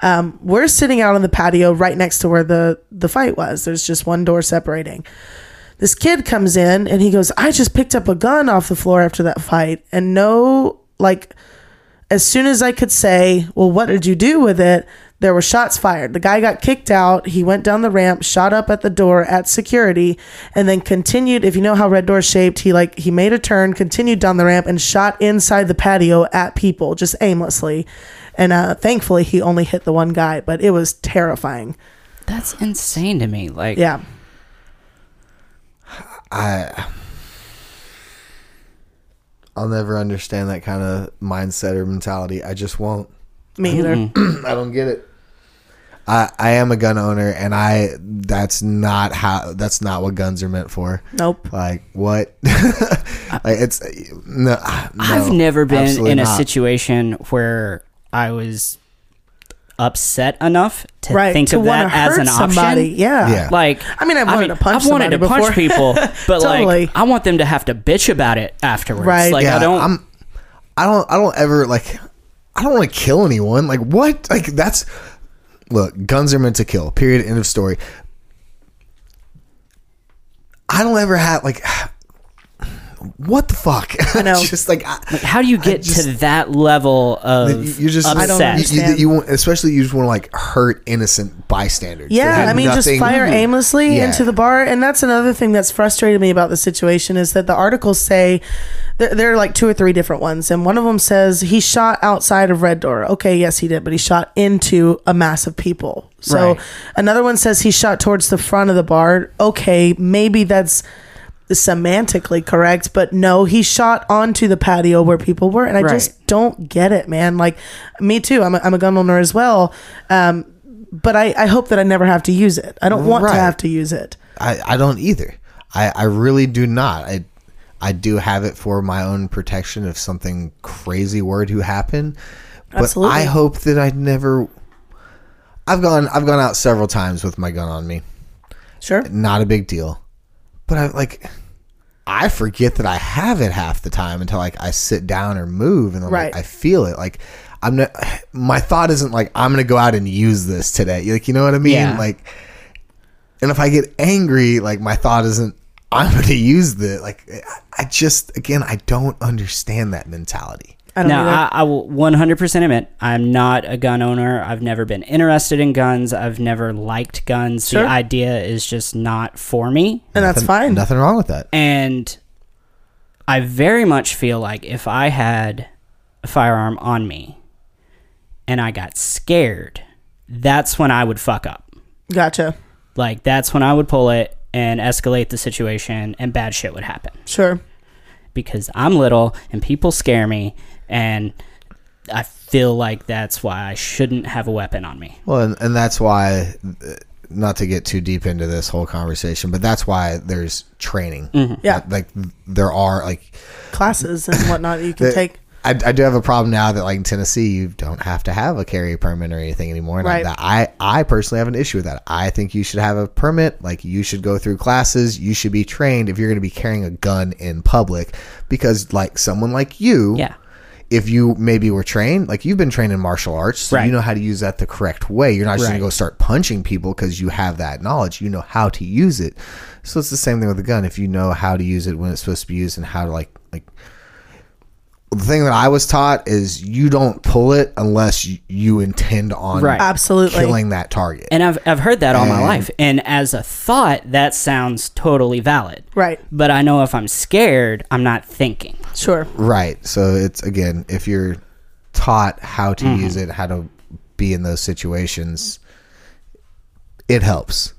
Um, we're sitting out on the patio right next to where the the fight was. There's just one door separating. This kid comes in and he goes, I just picked up a gun off the floor after that fight. And no, like, as soon as I could say, well, what did you do with it? There were shots fired. The guy got kicked out. He went down the ramp, shot up at the door at security, and then continued. If you know how Red Door's shaped, he like he made a turn, continued down the ramp, and shot inside the patio at people just aimlessly. And uh, thankfully, he only hit the one guy, but it was terrifying. That's insane to me. Like, yeah. I, I'll never understand that kind of mindset or mentality. I just won't. Me either. I don't get it. I I am a gun owner, and I that's not how that's not what guns are meant for. Nope. Like what? Like it's no, no. I've never been in a not. situation where I was upset enough to right, think to of that as an somebody. Option. Yeah. yeah. Like, I mean, I've wanted I mean, to punch I've wanted to before. punch people, but totally. Like, I want them to have to bitch about it afterwards. Right. Like, yeah, I don't, I'm, I don't, I don't ever like, I don't want to kill anyone. Like, what? Like, that's, look, guns are meant to kill, period. End of story. I don't ever have like, what the fuck? I know. Just like, I, like, how do you get just, to that level of you're just, upset? I don't understand. You, you, you, especially you just want to like hurt innocent bystanders. Yeah, I mean, nothing. Just fire aimlessly yeah. into the bar. And that's another thing that's frustrated me about the situation is that the articles say th- there are like two or three different ones, and one of them says he shot outside of Red Door. Okay, yes, he did, but he shot into a mass of people. So right. another one says he shot towards the front of the bar. Okay, maybe that's semantically correct, but no, he shot onto the patio where people were, and I right. just don't get it, man. Like, me too. I'm a, I'm a gun owner as well, um, but I, I hope that I never have to use it. I don't want right. to have to use it. I, I don't either. I, I really do not. I I do have it for my own protection if something crazy were to happen. But absolutely. I hope that I never. I've gone I've gone out several times with my gun on me. Sure, not a big deal. But I like, I forget that I have it half the time until like I sit down or move, and I'm right. like, I feel it. Like, I'm not. My thought isn't like I'm gonna go out and use this today. Like, you know what I mean? Yeah. Like, and if I get angry, like my thought isn't I'm gonna use this. Like, I just again, I don't understand that mentality. I don't now, I, I will one hundred percent admit I'm not a gun owner. I've never been interested in guns. I've never liked guns. Sure. The idea is just not for me. And nothing, that's fine. Nothing wrong with that. And I very much feel like if I had a firearm on me and I got scared, that's when I would fuck up. Gotcha. Like, that's when I would pull it and escalate the situation and bad shit would happen. Sure. Because I'm little and people scare me, and I feel like that's why I shouldn't have a weapon on me. Well, and, and that's why, not to get too deep into this whole conversation, but that's why there's training. Mm-hmm. Yeah. Like, there are, like... classes and whatnot you can the, take. I, I do have a problem now that, like, in Tennessee, you don't have to have a carry permit or anything anymore. And right. I, I personally have an issue with that. I think you should have a permit. Like, you should go through classes. You should be trained if you're going to be carrying a gun in public. Because, like, someone like you... yeah. If you maybe were trained, like you've been trained in martial arts, so right. you know how to use that the correct way. You're not just right. going to go start punching people because you have that knowledge. You know how to use it. So it's the same thing with a gun. If you know how to use it when it's supposed to be used and how to like, like the thing that I was taught is you don't pull it unless you, you intend on right. absolutely killing that target. And I've, I've heard that all and, my life. And as a thought, that sounds totally valid. Right. But I know if I'm scared, I'm not thinking. Sure. Right. So it's, again, if you're taught how to mm-hmm. use it, how to be in those situations, it helps.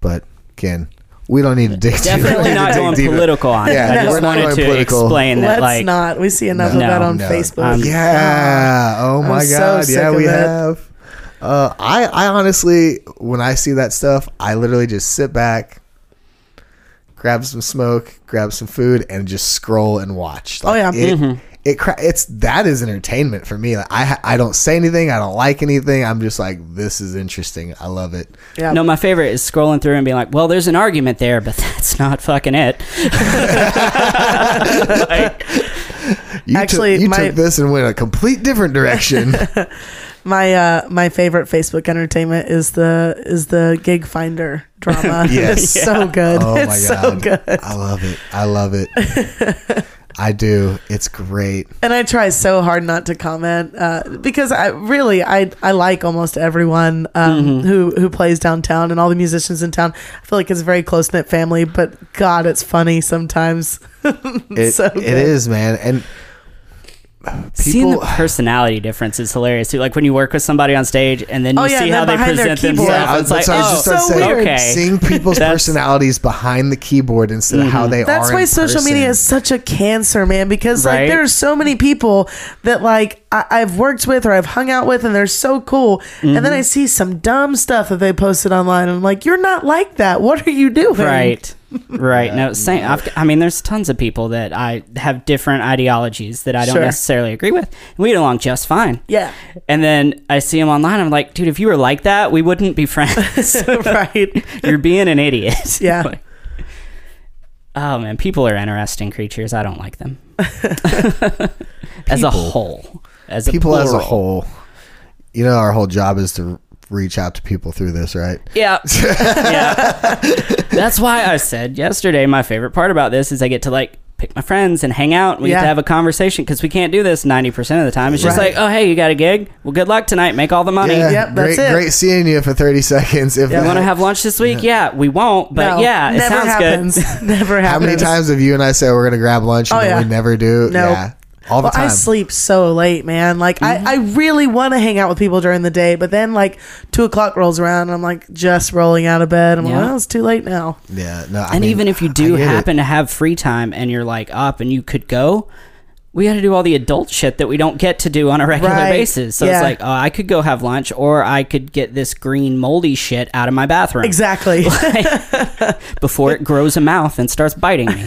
But again, we don't need to dig definitely deep. Not going political on it. Yeah, I just wanted to political. Explain that. Let's like, not. We see enough no, of that on no. Facebook. Um, yeah. Oh my I'm God. So yeah, we have. Uh, I, I honestly, when I see that stuff, I literally just sit back, grab some smoke, grab some food, and just scroll and watch. Like, oh yeah, it, mm-hmm. it cra- it's that is entertainment for me. Like, I I don't say anything. I don't like anything. I'm just like, this is interesting. I love it. Yeah. No, my favorite is scrolling through and being like, well, there's an argument there, but that's not fucking it. Like, you actually, took, you my, took this and went a complete different direction. My uh, my favorite Facebook entertainment is the is the gig finder drama. Yes. It's yeah. so good. Oh my it's God. So good. I love it. I love it. I do. It's great. And I try so hard not to comment uh, because I really I, I like almost everyone um, mm-hmm. who who plays downtown and all the musicians in town. I feel like it's a very close knit family, but God, it's funny sometimes. It's so good. It is, man. And People, seeing the personality difference is hilarious too. Like when you work with somebody on stage and then you oh yeah, see how they present themselves. Yeah, it's like, oh, so saying, okay. Seeing people's personalities behind the keyboard instead mm-hmm. of how they That's are. That's why social person. media is such a cancer, man. Because right? like there are so many people that like I- I've worked with or I've hung out with, and they're so cool. Mm-hmm. And then I see some dumb stuff that they posted online, and I'm like, you're not like that. What are you doing? Right. Right. Yeah, no, same. I've, I mean, there's tons of people that I have different ideologies that I don't sure. necessarily agree with. We get along just fine. Yeah. And then I see them online. I'm like, dude, if you were like that, we wouldn't be friends. Right. You're being an idiot. Yeah. Like, oh, man. People are interesting creatures. I don't like them. As a whole. As a people plural. As a whole. You know, our whole job is to reach out to people through this, right? Yeah. Yeah. That's why I said yesterday, my favorite part about this is I get to like pick my friends and hang out. And we yeah. get to have a conversation because we can't do this ninety percent of the time. It's just right. like, oh, hey, you got a gig? Well, good luck tonight. Make all the money. Yeah. Yep, that's great, it. Great seeing you for thirty seconds. If yeah. you want to have lunch this week? Yeah, yeah we won't. But no, yeah, it never sounds happens. Good. Never happens. How many times have you and I said we're going to grab lunch and oh, then yeah. we never do? No. Yeah. All the well, time. I sleep so late, man. Like, mm-hmm. I, I really want to hang out with people during the day, but then, like, two o'clock rolls around, and I'm, like, just rolling out of bed. I'm yeah. like, well, it's too late now. Yeah. No. I and mean, even if you do happen it. to have free time and you're, like, up and you could go, we got to do all the adult shit that we don't get to do on a regular right. basis. So yeah. it's like, oh, I could go have lunch, or I could get this green moldy shit out of my bathroom. Exactly. Like, before it grows a mouth and starts biting me.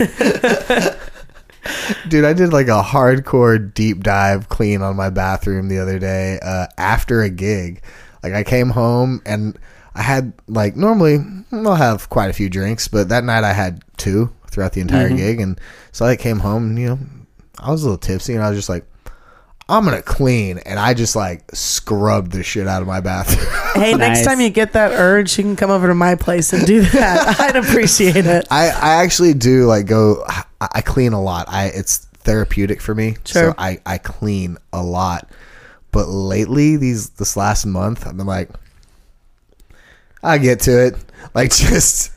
Dude, I did like a hardcore deep dive clean on my bathroom the other day uh, after a gig. Like I came home and I had like normally I'll have quite a few drinks, but that night I had two throughout the entire mm-hmm. gig. And so I came home and, you know, I was a little tipsy and I was just like, I'm going to clean. And I just like scrubbed the shit out of my bathroom. Hey, nice. Next time you get that urge, you can come over to my place and do that. I'd appreciate it. I, I actually do like go, I, I clean a lot. I It's therapeutic for me. Sure. So I, I clean a lot. But lately, these this last month, I've been like, I get to it. Like just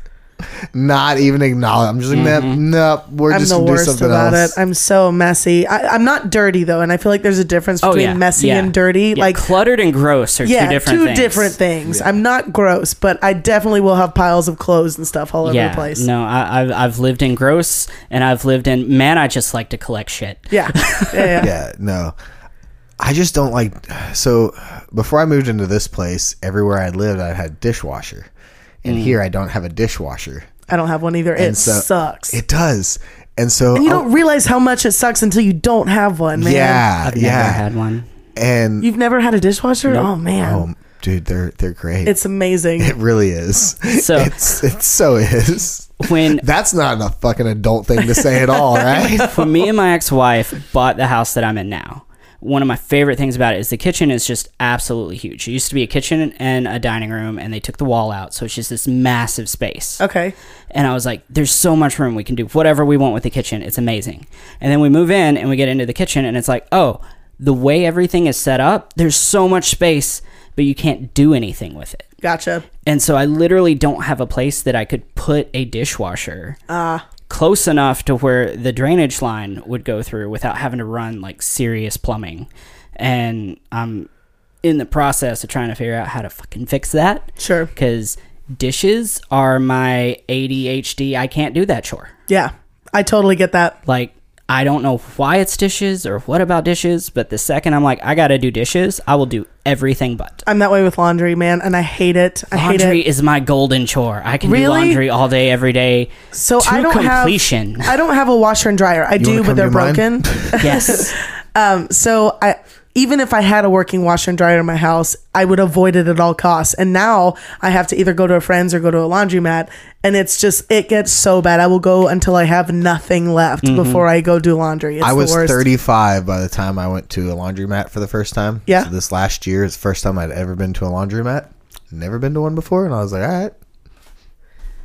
not even acknowledge. I'm just like, mm-hmm. nope, nope, we're I'm just going to do something about else. It. I'm so messy. I, I'm not dirty, though, and I feel like there's a difference between oh, yeah. messy yeah. and dirty. Yeah. Like cluttered and gross are yeah, two different two things. Different things. Yeah. I'm not gross, but I definitely will have piles of clothes and stuff all yeah. over the place. No, I, I've, I've lived in gross, and I've lived in, man, I just like to collect shit. Yeah. Yeah, yeah. Yeah, no. I just don't like, so before I moved into this place, everywhere I lived, I had a dishwasher. And mm. here I don't have a dishwasher. I don't have one either. And it so, sucks. It does. And so and you don't I'll, realize how much it sucks until you don't have one, man. Yeah. I've yeah. never had one. And you've never had a dishwasher? Nope. Oh man. Oh, dude, they're they're great. It's amazing. It really is. So it's, it so is. When that's not a fucking adult thing to say at all, right? When me and my ex-wife bought the house that I'm in now, one of my favorite things about it is the kitchen is just absolutely huge. It used to be a kitchen and a dining room, and they took the wall out, so it's just this massive space. Okay. And I was like, there's so much room. We can do whatever we want with the kitchen. It's amazing. And then we move in, and we get into the kitchen, and it's like, oh, the way everything is set up, there's so much space, but you can't do anything with it. Gotcha. And so I literally don't have a place that I could put a dishwasher. Ah. Uh. Close enough to where the drainage line would go through without having to run like serious plumbing. And I'm in the process of trying to figure out how to fucking fix that. Sure. Because dishes are my A D H D. I can't do that chore. Yeah. I totally get that. Like, I don't know why it's dishes or what about dishes, but the second I'm like, I got to do dishes, I will do everything but. I'm that way with laundry, man, and I hate it. I laundry hate it. Is my golden chore. I can really? do laundry all day, every day. So to I don't completion. Have, I don't have a washer and dryer. I you do, but they're broken. Yes. um, so I... Even if I had a working washer and dryer in my house, I would avoid it at all costs. And now I have to either go to a friend's or go to a laundromat. And it's just, it gets so bad. I will go until I have nothing left mm-hmm. before I go do laundry. It's I was the worst. thirty-five by the time I went to a laundromat for the first time. Yeah. So this last year is the first time I'd ever been to a laundromat. Never been to one before. And I was like, all right,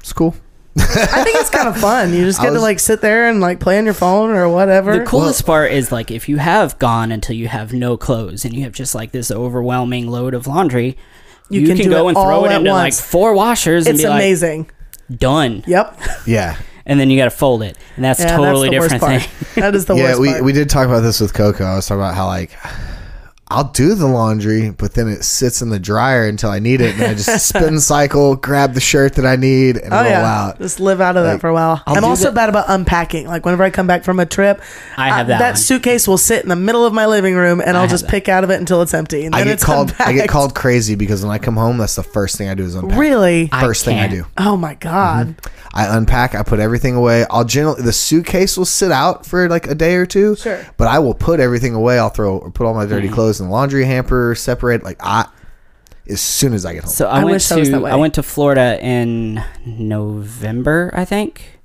it's cool. I think it's kind of fun. You just get was, to like sit there and like play on your phone or whatever. The coolest well, part is like if you have gone until you have no clothes and you have just like this overwhelming load of laundry, you, you can, can go and throw it into once. Like four washers. It's and be amazing. Like, done. Yep. Yeah. And then you got to fold it, and that's yeah, totally that's different thing. That is the yeah, worst. Yeah, we part. we did talk about this with Coco. I was talking about how like I'll do the laundry, but then it sits in the dryer until I need it. And I just spin cycle, grab the shirt that I need, and oh, roll yeah. out. Just live out of like, that for a while. I'll I'm also that. bad about unpacking. Like whenever I come back from a trip, I have that I, that one. Suitcase will sit in the middle of my living room, and I'll just that. pick out of it until it's empty. And I then get it's called. Unpacked. I get called crazy because when I come home, that's the first thing I do is unpack. Really? First I thing I do. Oh my God. Mm-hmm. I unpack. I put everything away. I'll generally the suitcase will sit out for like a day or two. Sure. But I will put everything away. I'll throw or put all my dirty mm-hmm. clothes. And laundry hamper separate like I as soon as I get home. So I, I went to I, was that way. I went to Florida in November, I think,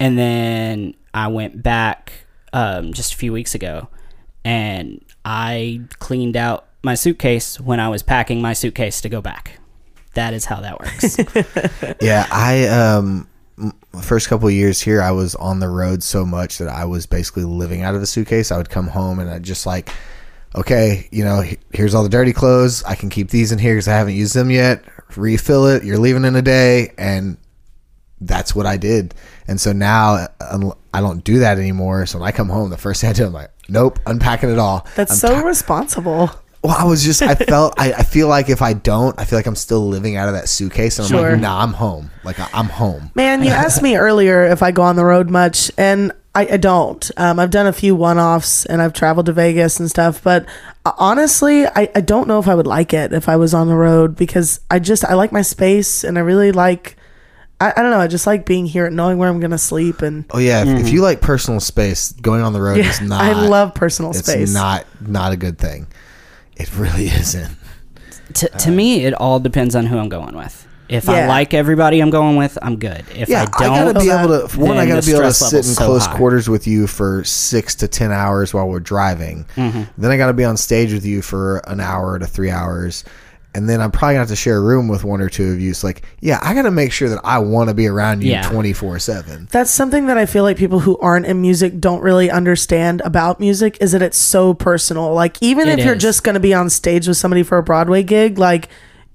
and then I went back um, just a few weeks ago, and I cleaned out my suitcase when I was packing my suitcase to go back. That is how that works. Yeah, I um, the first couple of years here, I was on the road so much that I was basically living out of a suitcase. I would come home and I just like. Okay, you know, here's all the dirty clothes. I can keep these in here because I haven't used them yet. Refill it. You're leaving in a day. And that's what I did. And so now I don't do that anymore. So when I come home, the first thing I do, I'm like, nope, unpacking it all. That's I'm so ta- responsible. Well, I was just, I felt, I, I feel like if I don't, I feel like I'm still living out of that suitcase. And I'm sure. like, nah, I'm home. Like, I, I'm home. Man, you asked me earlier if I go on the road much. And I, I don't. Um, I've done a few one-offs, and I've traveled to Vegas and stuff. But honestly, I, I don't know if I would like it if I was on the road because I just I like my space, and I really like I, I don't know. I just like being here and knowing where I'm going to sleep. And oh yeah, if, mm. if you like personal space, going on the road yeah, is not. I love personal it's space. It's not not a good thing. It really isn't. To to uh, me, it all depends on who I'm going with. If yeah. I like everybody I'm going with, I'm good. If yeah, I don't, I gotta be able to. One, I gotta be able to sit in so close high. quarters with you for six to ten hours while we're driving. Mm-hmm. Then I gotta be on stage with you for an hour to three hours, and then I'm probably gonna have to share a room with one or two of you. It's like, yeah, I gotta make sure that I want to be around you twenty-four seven. That's something that I feel like people who aren't in music don't really understand about music is that it's so personal. Like even it if is. You're just gonna be on stage with somebody for a Broadway gig, like.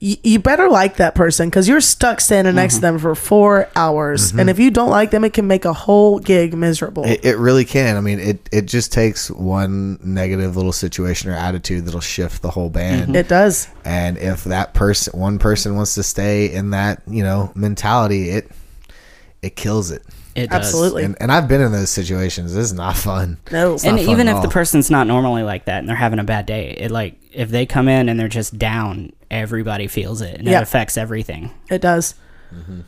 You better like that person because you're stuck standing next mm-hmm. to them for four hours. Mm-hmm. And if you don't like them, it can make a whole gig miserable. It, it really can. I mean, it, it just takes one negative little situation or attitude that'll shift the whole band. Mm-hmm. It does. And if that person, one person wants to stay in that, you know, mentality, it, it kills it. It does. Absolutely. And, and I've been in those situations. This is not fun. No. It's not and fun even if the person's not normally like that and they're having a bad day, it like if they come in and they're just down, everybody feels it and yep. it affects everything. It does. Mm-hmm.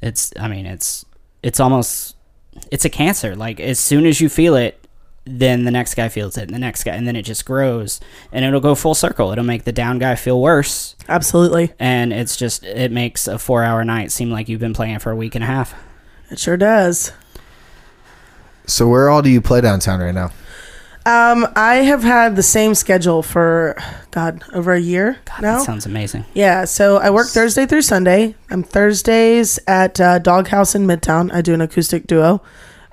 It's, I mean, it's, it's almost, it's a cancer. Like as soon as you feel it, then the next guy feels it and the next guy, and then it just grows and it'll go full circle. It'll make the down guy feel worse. Absolutely. And it's just, it makes a four hour night seem like you've been playing for a week and a half. It sure does. So where all do you play downtown right now? Um, I have had the same schedule for, God, over a year God, now. That sounds amazing. Yeah, so I work Thursday through Sunday. I'm Thursdays at uh, Doghouse in Midtown. I do an acoustic duo.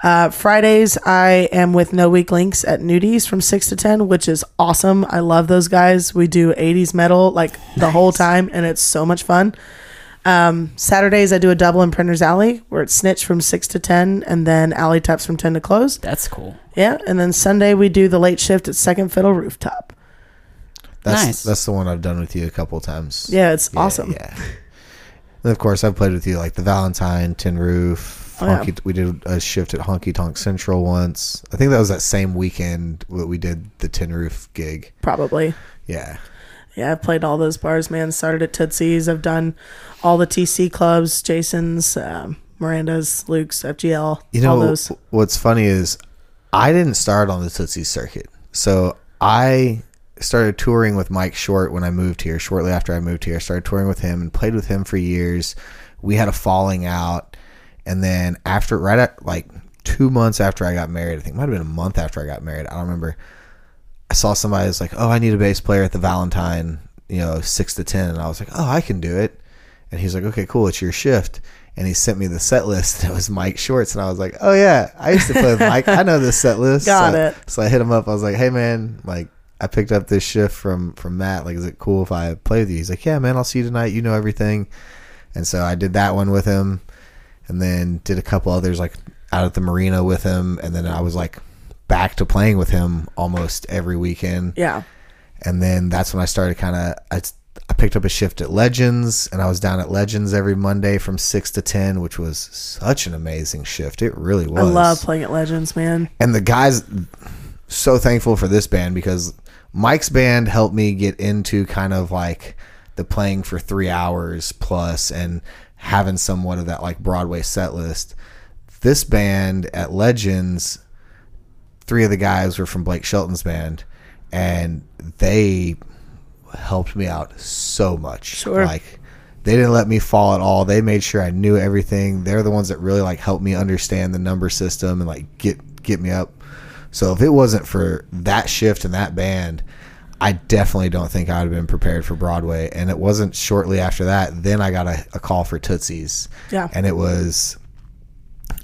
Uh, Fridays, I am with No Weak Links at Nudies from six to ten, which is awesome. I love those guys. We do eighties metal like nice. the whole time, and it's so much fun. Um, Saturdays, I do a double in Printer's Alley where it's Snitch from six to ten and then Alley Taps from ten to close. That's cool. Yeah. And then Sunday, we do the late shift at Second Fiddle Rooftop. That's, nice. That's the one I've done with you a couple times. Yeah. It's yeah, awesome. Yeah. And of course, I've played with you like the Valentine, Tin Roof. Oh, honky, yeah. We did a shift at Honky Tonk Central once. I think that was that same weekend that we did the Tin Roof gig. Probably. Yeah. Yeah, I've played all those bars, man. Started at Tootsie's. I've done all the T C clubs, Jason's, um, Miranda's, Luke's, F G L, you know, all those. What's funny is I didn't start on the Tootsie's circuit. So I started touring with Mike Short when I moved here. Shortly after I moved here, I started touring with him and played with him for years. We had a falling out. And then after, right at like two months after I got married, I think it might have been a month after I got married. I don't remember. I saw somebody was like, oh, I need a bass player at the Valentine, you know, six to ten. And I was like, oh, I can do it. And he's like, okay, cool. It's your shift. And he sent me the set list. And it was Mike Short's. And I was like, oh, yeah, I used to play with Mike. I know this set list. Got so, it. So I hit him up. I was like, hey, man, like, I picked up this shift from, from Matt. Like, is it cool if I play with you? He's like, yeah, man, I'll see you tonight. You know everything. And so I did that one with him and then did a couple others, like, out at the marina with him. And then I was like, back to playing with him almost every weekend. Yeah. And then that's when I started kind of, I, I picked up a shift at Legends, and I was down at Legends every Monday from six to ten, which was such an amazing shift. It really was. I love playing at Legends, man. And the guys, so thankful for this band, because Mike's band helped me get into kind of like the playing for three hours plus and having somewhat of that like Broadway set list. This band at Legends, three of the guys were from Blake Shelton's band, and they helped me out so much. Sure. Like, they didn't let me fall at all. They made sure I knew everything. They're the ones that really like helped me understand the number system and like get get me up. So if it wasn't for that shift and that band, I definitely don't think I would have been prepared for Broadway. And it wasn't shortly after that, then I got a, a call for Tootsie's. Yeah. And it was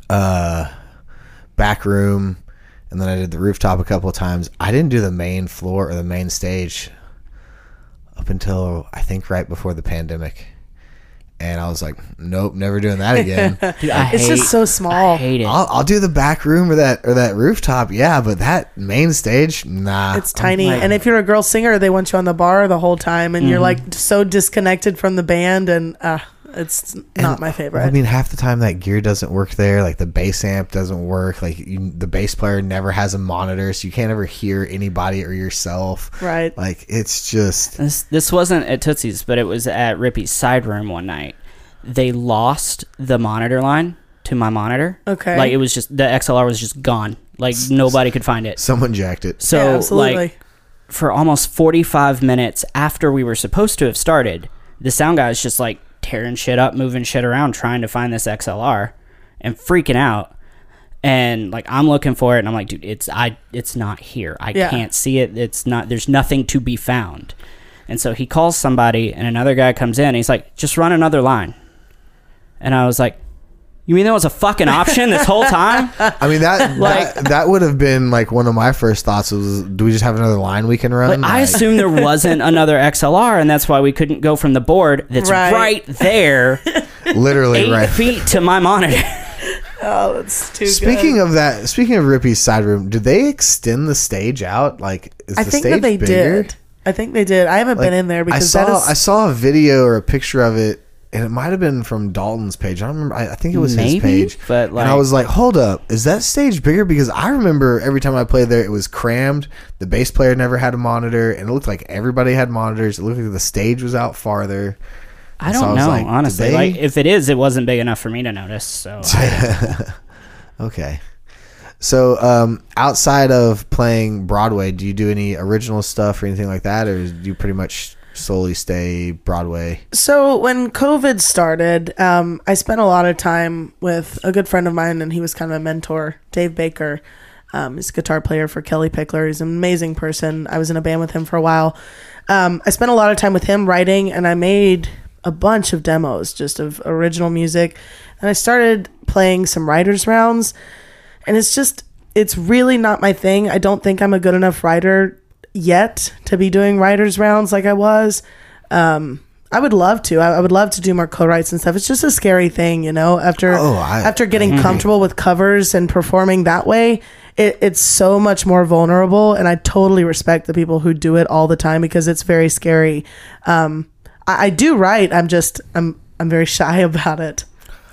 uh back room, and then I did the rooftop a couple of times. I didn't do the main floor or the main stage up until I think right before the pandemic, and I was like, nope, never doing that again. Dude, I it's hate, just so small. I hate it. I'll, I'll do the back room or that or that rooftop, yeah, but that main stage, nah, it's tiny. Like, and if you're a girl singer, they want you on the bar the whole time, and mm-hmm. you're like so disconnected from the band, and uh, it's not and, my favorite. I mean, half the time that gear doesn't work there. Like the bass amp doesn't work. Like you, the bass player never has a monitor, so you can't ever hear anybody or yourself. Right. Like it's just this. This wasn't at Tootsie's, but it was at Rippy's side room one night. They lost the monitor line to my monitor. Okay. Like it was just the X L R was just gone. Like nobody could find it. Someone jacked it. So yeah, absolutely. Like for almost forty-five minutes after we were supposed to have started, the sound guy was just like tearing shit up, moving shit around, trying to find this X L R and freaking out. And like I'm looking for it, and I'm like, dude, it's I it's not here. I yeah. can't see it. It's not there's nothing to be found. And so he calls somebody, and another guy comes in, and he's like, just run another line. And I was like, you mean that was a fucking option this whole time? I mean, that, like, that that would have been like one of my first thoughts was, do we just have another line we can run? Like, like, I assume there wasn't another X L R, and that's why we couldn't go from the board that's right, right there. Literally eight right feet to my monitor. Oh, that's too speaking good. Of that, speaking of Rippy's side room, did they extend the stage out? Like, is I the think stage that they bigger? Did. I think they did. I haven't like, been in there because I saw, that is... I saw a video or a picture of it. And it might have been from Dalton's page. I don't remember. I, I think it was Maybe, his page. But like, and I was like, hold up. Is that stage bigger? Because I remember every time I played there, it was crammed. The bass player never had a monitor. And it looked like everybody had monitors. It looked like the stage was out farther. I and don't so I know, like, honestly. They... Like, if it is, it wasn't big enough for me to notice. So I... Okay. So um, outside of playing Broadway, do you do any original stuff or anything like that? Or do you pretty much... solely stay Broadway? So when COVID started, um, I spent a lot of time with a good friend of mine, and he was kind of a mentor, Dave Baker. Um, he's a guitar player for Kelly Pickler. He's an amazing person. I was in a band with him for a while. Um, I spent a lot of time with him writing, and I made a bunch of demos just of original music. And I started playing some writer's rounds, and it's just, it's really not my thing. I don't think I'm a good enough writer yet to be doing writers rounds like I was. um I would love to I, I would love to do more co-writes and stuff. It's just a scary thing, you know, after oh, I, after getting mm-hmm. comfortable with covers and performing that way. it, it's so much more vulnerable, and I totally respect the people who do it all the time because it's very scary. um I, I do write. I'm just I'm I'm very shy about it.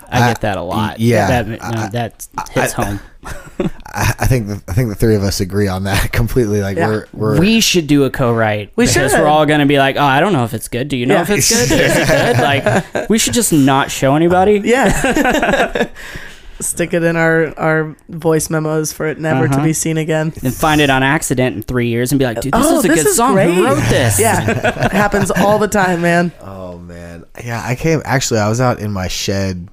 I, I get that a lot. Yeah, that, no, I, that hits I, home. I, I think the, I think the three of us agree on that completely. Like yeah. we're, we're we should do a co-write. We should. We're all going to be like, oh, I don't know if it's good. Do you know yeah. if it's good? Is it good? Like we should just not show anybody. Uh, yeah. Stick it in our, our voice memos for it never uh-huh. to be seen again, and find it on accident in three years and be like, dude, this oh, is a this good is song. Great. Who wrote this? Yeah, it happens all the time, man. Oh man, yeah. I came actually. I was out in my shed.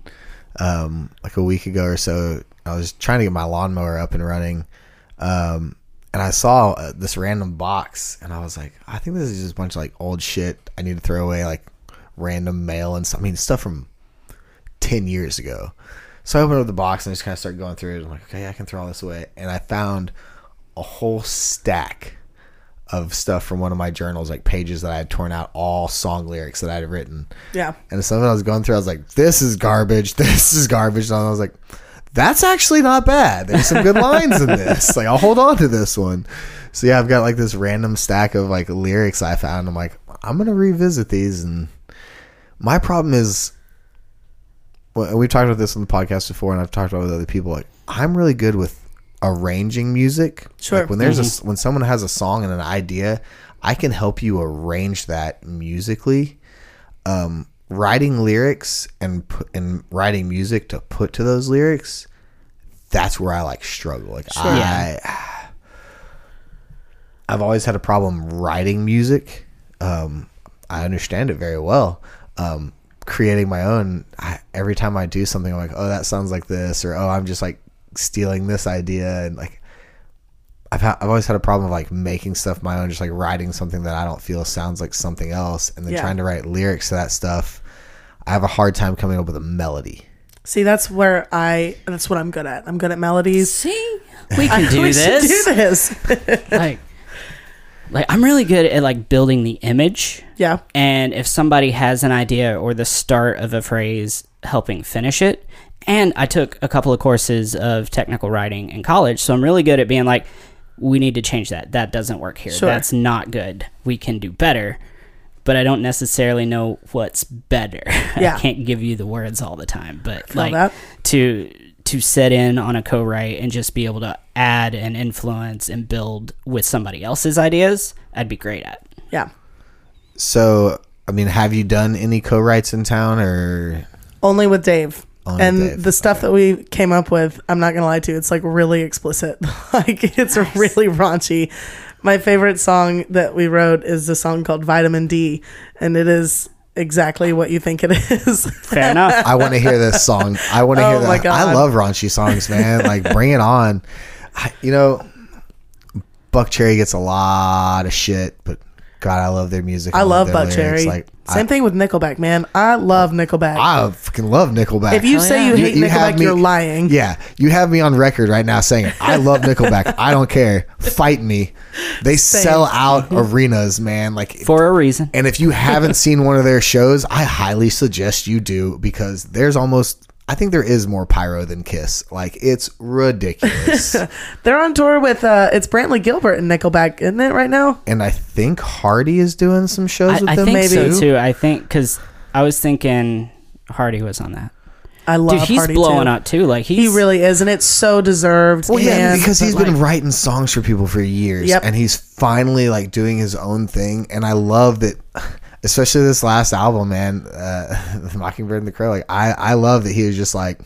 Um, like a week ago or so, I was trying to get my lawnmower up and running, um, and I saw uh, this random box, and I was like, I think this is just a bunch of like old shit I need to throw away, like random mail and stuff. I mean, stuff from ten years ago. So I opened up the box and I just kind of started going through it. I'm like, okay, I can throw all this away, and I found a whole stack of stuff from one of my journals, like pages that I had torn out, all song lyrics that I had written. Yeah. And something I was going through, I was like, this is garbage. This is garbage. And I was like, that's actually not bad. There's some good lines in this. Like, I'll hold on to this one. So yeah, I've got like this random stack of like lyrics I found. I'm like, I'm going to revisit these. And my problem is, well, we've talked about this on the podcast before, and I've talked about it with other people. Like, I'm really good with arranging music. Sure. Like when there's mm-hmm. a, when someone has a song and an idea, I can help you arrange that musically. Um, writing lyrics and pu- and writing music to put to those lyrics, that's where I like struggle. Like sure, I, yeah. I've always had a problem writing music. Um, I understand it very well. Um, creating my own, I, every time I do something, I'm like, oh, that sounds like this, or oh, I'm just like stealing this idea, and like I've ha- I've always had a problem of like making stuff my own, just like writing something that I don't feel sounds like something else, and then yeah. trying to write lyrics to that stuff. I have a hard time coming up with a melody. See, that's where I that's what I'm good at. I'm good at melodies. See, we can I, do, we this. do this. like, like I'm really good at like building the image. Yeah. And if somebody has an idea or the start of a phrase, helping finish it. And I took a couple of courses of technical writing in college, so I'm really good at being like, we need to change that. That doesn't work here. Sure. That's not good. We can do better, but I don't necessarily know what's better. Yeah. I can't give you the words all the time, but like that. to to set in on a co-write and just be able to add and influence and build with somebody else's ideas, I'd be great at. Yeah. So, I mean, have you done any co-writes in town, or only with Dave? And Dave. The stuff okay. that we came up with, I'm not going to lie to you, it's like really explicit. Like it's nice. Really raunchy. My favorite song that we wrote is a song called Vitamin D, and it is exactly what you think it is. Fair enough. I want to hear this song. I want to oh hear that. My God. I love raunchy songs, man. Like bring it on. I, you know, Buckcherry gets a lot of shit, but God, I love their music. I, I love, love Buckcherry. Like, Same I, thing with Nickelback, man. I love Nickelback. I fucking love Nickelback. If you oh, say yeah. you hate you, you Nickelback, me, you're lying. Yeah. You have me on record right now saying, I love Nickelback. I don't care. Fight me. They Same. sell out arenas, man. Like for a reason. And if you haven't seen one of their shows, I highly suggest you do, because there's almost... I think there is more pyro than Kiss. Like, it's ridiculous. They're on tour with, uh, it's Brantley Gilbert and Nickelback, isn't it, right now? And I think Hardy is doing some shows I, with I them, maybe. I think so, too. I think, because I was thinking Hardy was on that. I love Hardy, too. Dude, he's Hardy blowing too. up, too. Like he's, He really is, and it's so deserved. Well, yeah, and, because he's been like, writing songs for people for years, yep. and he's finally, like, doing his own thing, and I love that... Especially this last album, man, uh, Mockingbird and the Crow. Like I, I love that he was just like,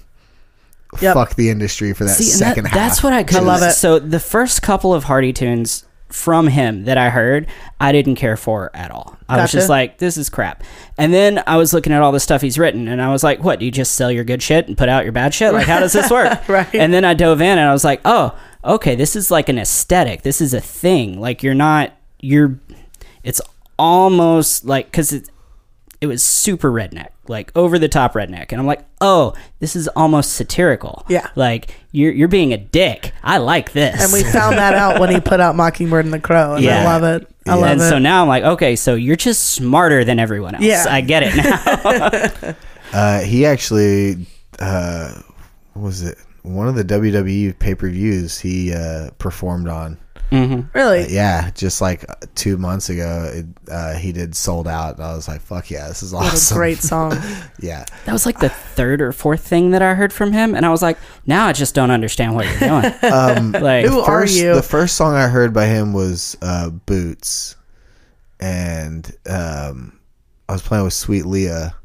yep. fuck the industry for that See, second that, half. That's what I could. I love it. So the first couple of Hardy tunes from him that I heard, I didn't care for at all. I gotcha. was just like, this is crap. And then I was looking at all the stuff he's written, and I was like, what? Do you just sell your good shit and put out your bad shit? Like, how does this work? Right. And then I dove in, and I was like, oh, okay, this is like an aesthetic. This is a thing. Like you're not, you're, it's. almost like because it it was super redneck, like over the top redneck, and I'm like, oh, this is almost satirical. Yeah, like you're you're being a dick. I like this. And we found that out when he put out Mockingbird and the Crow, and yeah. I love it. I yeah. love and it. And so now I'm like, okay, so you're just smarter than everyone else. Yeah, I get it now. uh, he actually uh, what was it one of the W W E pay per views he uh, performed on. Mm-hmm. Really? Uh, yeah, just like two months ago, it, uh, he did Sold Out, and I was like, "Fuck yeah, this is awesome!" What a great song. Yeah, that was like the third or fourth thing that I heard from him, and I was like, "Now I just don't understand what you're doing." um, like, who first, are you? The first song I heard by him was uh, "Boots," and um, I was playing with Sweet Leah.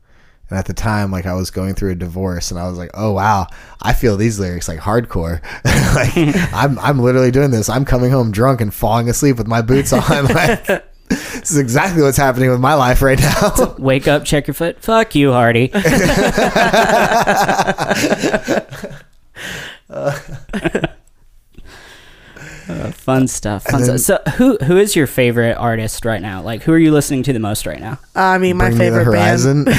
And at the time, like I was going through a divorce, and I was like, "Oh wow, I feel these lyrics like hardcore. Like I'm, I'm literally doing this. I'm coming home drunk and falling asleep with my boots on. Like this is exactly what's happening with my life right now. Wake up, check your foot. Fuck you, Hardy." uh, uh, fun stuff. Fun then, stuff. So, who who is your favorite artist right now? Like, who are you listening to the most right now? I mean, my Bring favorite me the Horizon. band.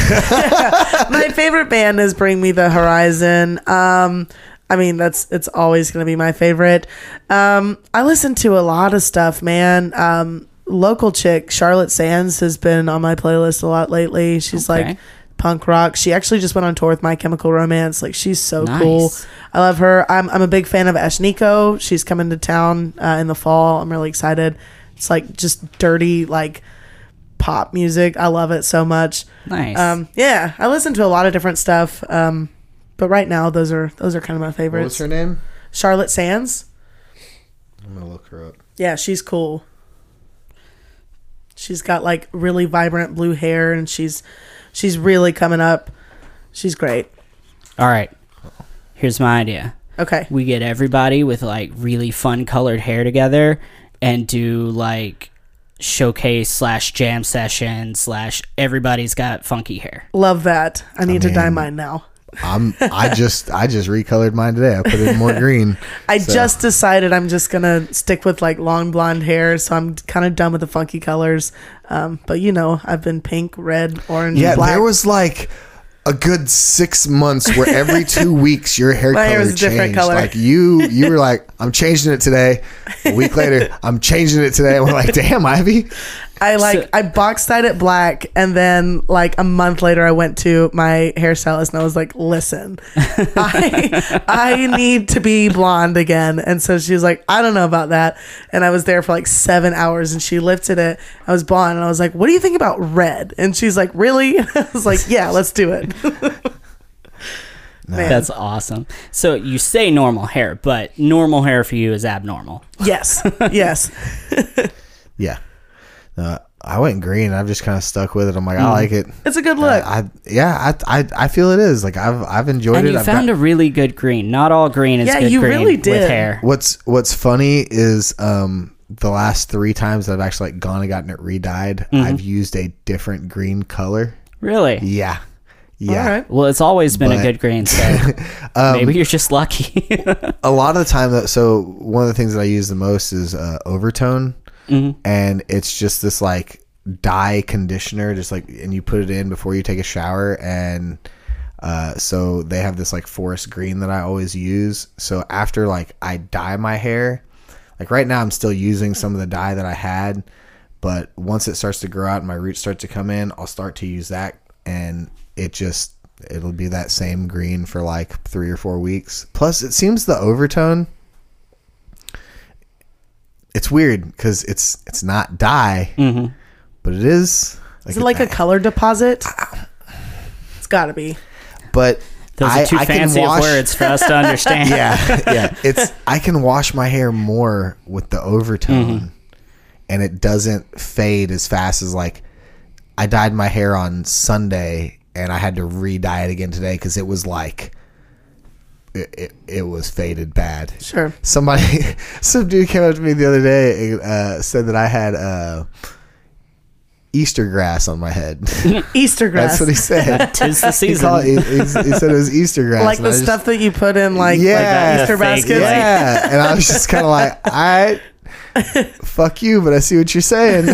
My favorite band is Bring Me the Horizon. Um, I mean, that's it's always going to be my favorite. Um, I listen to a lot of stuff, man. Um, local chick Charlotte Sands has been on my playlist a lot lately. She's okay. like punk rock. She actually just went on tour with My Chemical Romance. Like, she's so nice. Cool. I love her. I'm I'm a big fan of Ashniko. She's coming to town uh, in the fall. I'm really excited. It's like just dirty, like pop music. I love it so much. Nice. Um, yeah, I listen to a lot of different stuff. Um, but right now, those are those are kind of my favorites. What's her name? Charlotte Sands. I'm gonna look her up. Yeah, she's cool. She's got like really vibrant blue hair, and she's she's really coming up. She's great. All right, here's my idea. Okay, we get everybody with like really fun colored hair together and do like showcase slash jam session slash everybody's got funky hair. Love that. I need I mean, to dye mine now. I'm. I just. I just recolored mine today. I put it in more green. I so. just decided I'm just gonna stick with like long blonde hair. So I'm kind of done with the funky colors. Um, but you know, I've been pink, red, orange. Yeah, black. There was like a good six months where every two weeks your hair color was a different color. Like you, you were like, I'm changing it today. A week later, I'm changing it today. And we're like, damn, Ivy. I like so, I box dyed it black, and then like a month later I went to my hairstylist and I was like, listen, I I need to be blonde again. And so she was like, I don't know about that. And I was there for like seven hours and she lifted it. I was blonde and I was like, what do you think about red? And she's like, really? And I was like, yeah, let's do it. Man. That's awesome. So you say normal hair, but normal hair for you is abnormal. Yes. Yes. Yeah. Uh, I went green. I've just kind of stuck with it. I'm like, mm. I like it. It's a good look. Uh, I yeah, I, I I feel it is. Like I've I've enjoyed and it. You I've found got... a really good green. Not all green is yeah, good you green really did. With hair. What's What's funny is um the last three times that I've actually like gone and gotten it re-dyed, mm-hmm. I've used a different green color. Really? Yeah. Yeah. All right. Well, it's always been but, a good green. So um, maybe you're just lucky. A lot of the time, that so one of the things that I use the most is uh, overtone. Mm-hmm. And it's just this like dye conditioner, just like, and you put it in before you take a shower, and uh so they have this like forest green that I always use. So after like I dye my hair, like right now I'm still using some of the dye that I had, but once it starts to grow out and my roots start to come in, I'll start to use that, and it just it'll be that same green for like three or four weeks. Plus, it seems the overtone. It's weird because it's it's not dye, mm-hmm. but it is. Like is it a like dye. A color deposit? It's got to be. But those I, are too I fancy wash, words for us to understand. Yeah, yeah. It's I can wash my hair more with the overtone, mm-hmm. and it doesn't fade as fast as like I dyed my hair on Sunday and I had to re-dye it again today because it was like. It, it, it was faded bad. Sure. Somebody, some dude came up to me the other day and uh, said that I had uh, Easter grass on my head. Easter grass. That's what he said. 'Tis the season. He, called, he, he, he said it was Easter grass. Like the just, stuff that you put in, like, yeah, like Easter baskets. Yeah. And I was just kind of like, I. Fuck you, but I see what you're saying.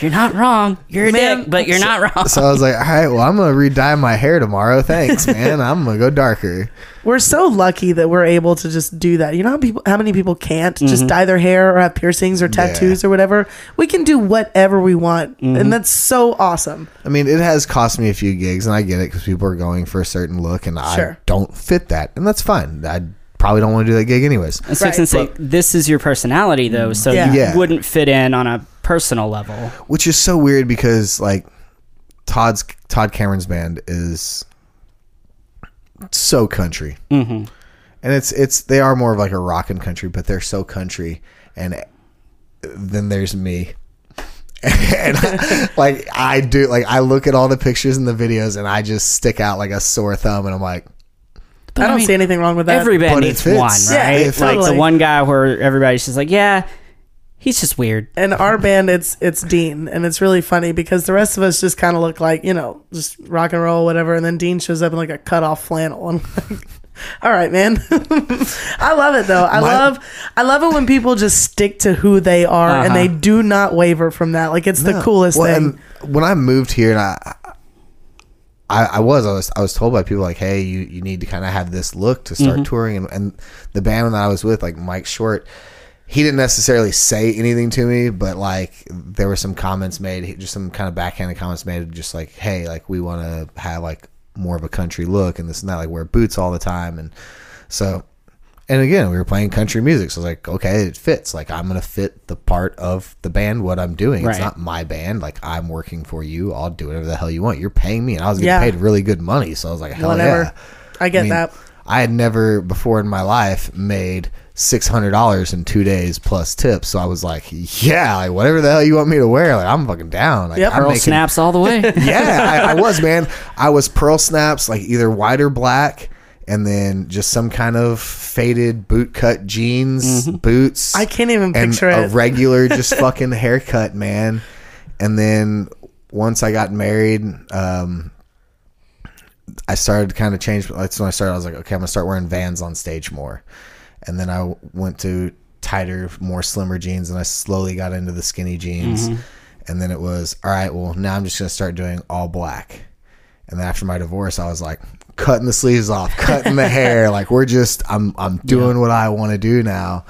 You're not wrong. You're a man, dick, but you're so, not wrong. So I was like, all right, well, I'm going to re-dye my hair tomorrow. Thanks, man. I'm going to go darker. We're so lucky that we're able to just do that. You know how people, how many people can't mm-hmm. just dye their hair or have piercings or tattoos yeah. or whatever? We can do whatever we want, mm-hmm. and that's so awesome. I mean, it has cost me a few gigs, and I get it because people are going for a certain look, and sure. I don't fit that, and that's fine. I probably don't want to do that gig anyways. Right. But, say, this is your personality though, so yeah. you yeah. wouldn't fit in on a personal level. Which is so weird because like Todd's Todd Cameron's band is so country. Mm-hmm. And it's it's they are more of like a rock and country, but they're so country. And then there's me. And I, like I do like I look at all the pictures and the videos and I just stick out like a sore thumb and I'm like But I don't I mean, see anything wrong with that. Every band but needs one, right? Yeah, like totally. The one guy where everybody's just like, yeah, he's just weird. And our band, it's it's Dean. And it's really funny because the rest of us just kind of look like, you know, just rock and roll, whatever. And then Dean shows up in like a cut-off flannel. And I'm like, all right, man. I love it, though. I My, love I love it when people just stick to who they are uh-huh. and they do not waver from that. Like, it's no. the coolest well, thing. And when I moved here and I... I, I was I was I was told by people like, hey, you, you need to kind of have this look to start mm-hmm. touring, and, and the band that I was with, like Mike Short, he didn't necessarily say anything to me, but like there were some comments made, just some kind of backhanded comments made, just like, hey, like we want to have like more of a country look and this and that, like wear boots all the time. And so, and again, we were playing country music. So I was like, okay, it fits. Like I'm going to fit the part of the band, what I'm doing. Right. It's not my band. Like I'm working for you. I'll do whatever the hell you want. You're paying me. And I was getting yeah. paid really good money. So I was like, hell whatever. yeah. I get I mean, that. I had never before in my life made six hundred dollars in two days plus tips. So I was like, yeah, like whatever the hell you want me to wear. Like I'm fucking down. Like, yep, I'm pearl making, snaps all the way. yeah, I, I was, man. I was pearl snaps, like either white or black. And then just some kind of faded boot cut jeans, mm-hmm. boots. I can't even picture and it. A regular just fucking haircut, man. And then once I got married, um, I started to kind of change. That's when I started. I was like, okay, I'm going to start wearing Vans on stage more. And then I went to tighter, more slimmer jeans. And I slowly got into the skinny jeans. Mm-hmm. And then it was, all right, well, now I'm just going to start doing all black. And then after my divorce, I was like, cutting the sleeves off, cutting the hair. Like we're just, I'm, I'm doing yeah. what I want to do now.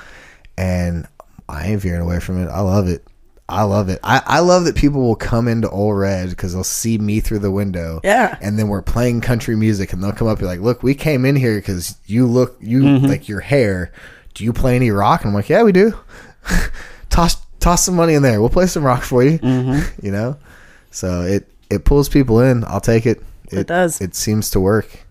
And I ain't veering away from it. I love it. I love it. I, I love that people will come into Old Red because they'll see me through the window. Yeah. And then we're playing country music and they'll come up and be like, look, we came in here because you look, you mm-hmm. like your hair. Do you play any rock? And I'm like, yeah, we do. toss, toss some money in there. We'll play some rock for you. Mm-hmm. You know? So it, it pulls people in. I'll take it. It, it does. It seems to work,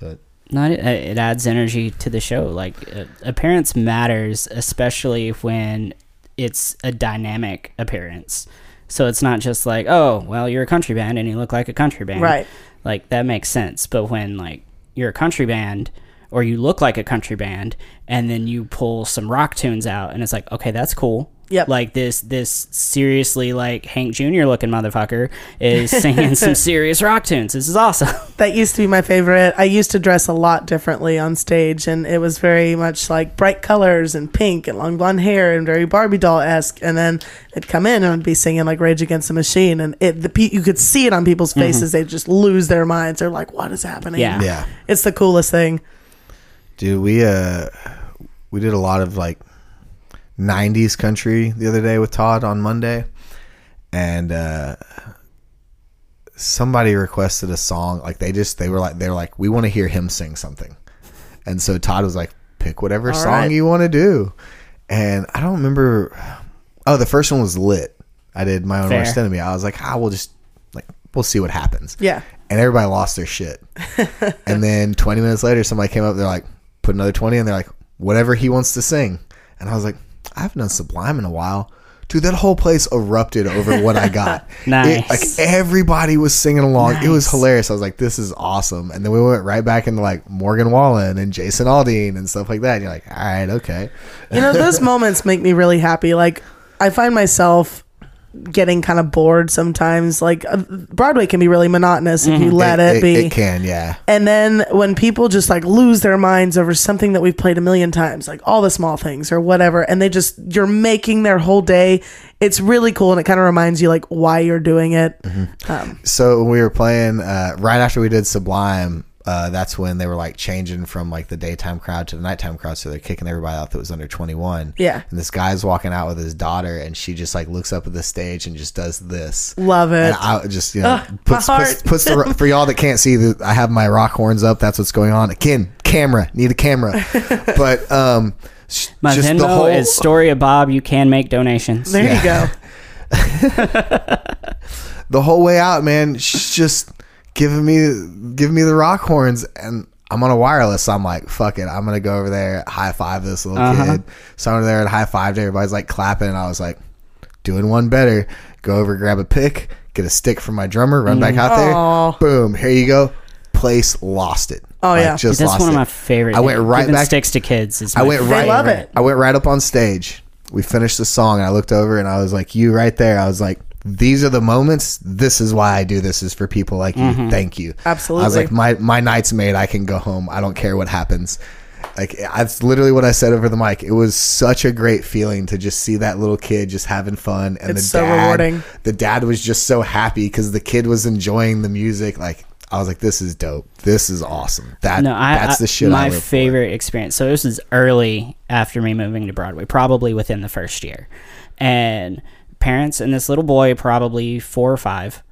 but no, it, it adds energy to the show. Like uh, appearance matters, especially when it's a dynamic appearance. So it's not just like, oh, well, you're a country band and you look like a country band, right? Like that makes sense. But when like you're a country band or you look like a country band, and then you pull some rock tunes out, and it's like, okay, that's cool. Yep. Like this, this seriously like Hank Junior looking motherfucker is singing some serious rock tunes. This is awesome. That used to be my favorite. I used to dress a lot differently on stage, and it was very much like bright colors and pink and long blonde hair and very Barbie doll-esque. And then it'd come in and I'd be singing like Rage Against the Machine, and it the pe- you could see it on people's faces. Mm-hmm. They just lose their minds. They're like, "What is happening?" Yeah, yeah. It's the coolest thing. Dude, we uh, we did a lot of like nineties country the other day with Todd on Monday, and uh somebody requested a song. Like they just they were like they're like we want to hear him sing something. And so Todd was like, pick whatever all song right. you want to do. And I don't remember. Oh, the first one was Lit. I did My Own Fair. Worst Enemy. I was like, ah, we'll just like we'll see what happens. Yeah. And everybody lost their shit. And then twenty minutes later, somebody came up. They're like, put another twenty, and they're like, whatever he wants to sing. And I was like, I haven't done Sublime in a while. Dude, that whole place erupted over what I got. Nice. It, like everybody was singing along. Nice. It was hilarious. I was like, this is awesome. And then we went right back into like Morgan Wallen and Jason Aldean and stuff like that. And you're like, all right, okay. You know, those moments make me really happy. Like I find myself getting kind of bored sometimes. Like uh, Broadway can be really monotonous mm-hmm. if you let it, it, it be. It can, yeah. And then when people just like lose their minds over something that we've played a million times, like all the small things or whatever, and they just you're making their whole day. It's really cool, and it kind of reminds you like why you're doing it. Mm-hmm. Um, so when we were playing uh, right after we did Sublime, uh, that's when they were like changing from like the daytime crowd to the nighttime crowd. So they're kicking everybody out that was under twenty-one. Yeah. And this guy's walking out with his daughter, and she just like looks up at the stage and just does this. Love it. And I just, you know, uh, puts, puts, puts the, for y'all that can't see that I have my rock horns up. That's what's going on. Again, camera, need a camera. But, um, my just Venmo the whole is Story of Bob. You can make donations. There yeah. you go. The whole way out, man. She's just, Giving me, giving me the rock horns, and I'm on a wireless. So I'm like, fuck it, I'm gonna go over there, high five this little uh-huh. kid. So I'm over there and high fived. Everybody's like clapping, and I was like, doing one better. Go over, grab a pick, get a stick from my drummer, run mm. back out Aww. there. Boom, here you go. Place lost it. Oh like, yeah, just Dude, that's lost one it. of my favorite. I went right Giving back sticks to kids. Is my I went favorite. right. I love it. I went right up on stage. We finished the song, and I looked over, and I was like, you right there. I was like, these are the moments. This is why I do this, is for people like mm-hmm. you. Thank you. Absolutely. I was like, my, my night's made. I can go home. I don't care what happens. Like, that's literally what I said over the mic. It was such a great feeling to just see that little kid just having fun. And it's the so dad, rewarding. The dad was just so happy because the kid was enjoying the music. Like, I was like, this is dope. This is awesome. That no, I, that's the shit I, my I live favorite for. Experience. So this is early after me moving to Broadway, probably within the first year. And parents and this little boy, probably four or five,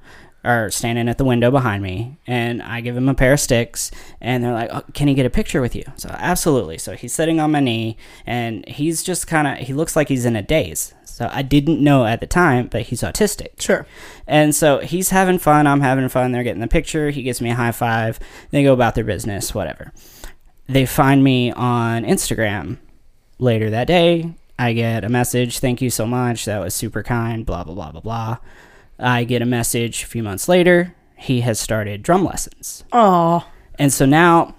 are standing at the window behind me. And I give him a pair of sticks. And they're like, oh, can he get a picture with you? So absolutely. So he's sitting on my knee. And he's just kind of, he looks like he's in a daze. So I didn't know at the time, but he's autistic. Sure. And so he's having fun. I'm having fun. They're getting the picture. He gives me a high five. They go about their business, whatever. They find me on Instagram later that day. I get a message. Thank you so much. That was super kind. Blah, blah, blah, blah, blah. I get a message a few months later. He has started drum lessons. Aw. And so now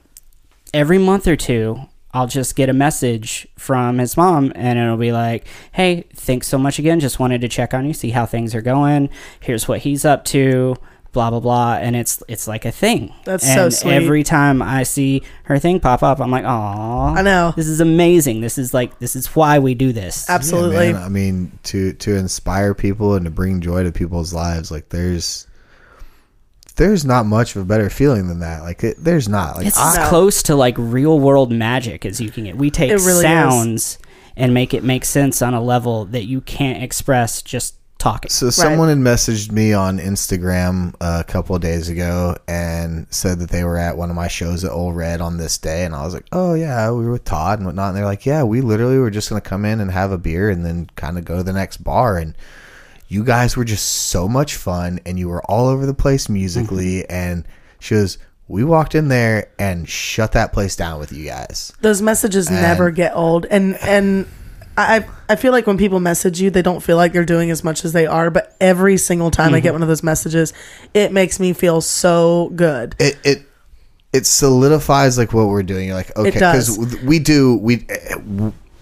every month or two, I'll just get a message from his mom, and it'll be like, hey, thanks so much again. Just wanted to check on you, see how things are going. Here's what he's up to, blah, blah, blah. And it's it's like a thing. That's and so sweet. Every time I see her thing pop up, I'm like, aw. I know. This is amazing. This is like, this is why we do this. Absolutely. Yeah, man. I mean, to, to inspire people and to bring joy to people's lives, like there's... There's not much of a better feeling than that. Like, it, there's not. Like, it's as I, close to, like, real-world magic as you can get. We take really sounds is. and make it make sense on a level that you can't express just talking. So right. Someone had messaged me on Instagram a couple of days ago and said that they were at one of my shows at Old Red on this day. And I was like, oh, yeah, we were with Todd and whatnot. And they're like, yeah, we literally were just going to come in and have a beer and then kind of go to the next bar and... You guys were just so much fun, and you were all over the place musically. Mm-hmm. And she goes, we walked in there and shut that place down with you guys. Those messages and, never get old. And and I I feel like when people message you, they don't feel like they're doing as much as they are. But every single time mm-hmm. I get one of those messages, it makes me feel so good. It it it solidifies like what we're doing. You're like, okay, because we do we.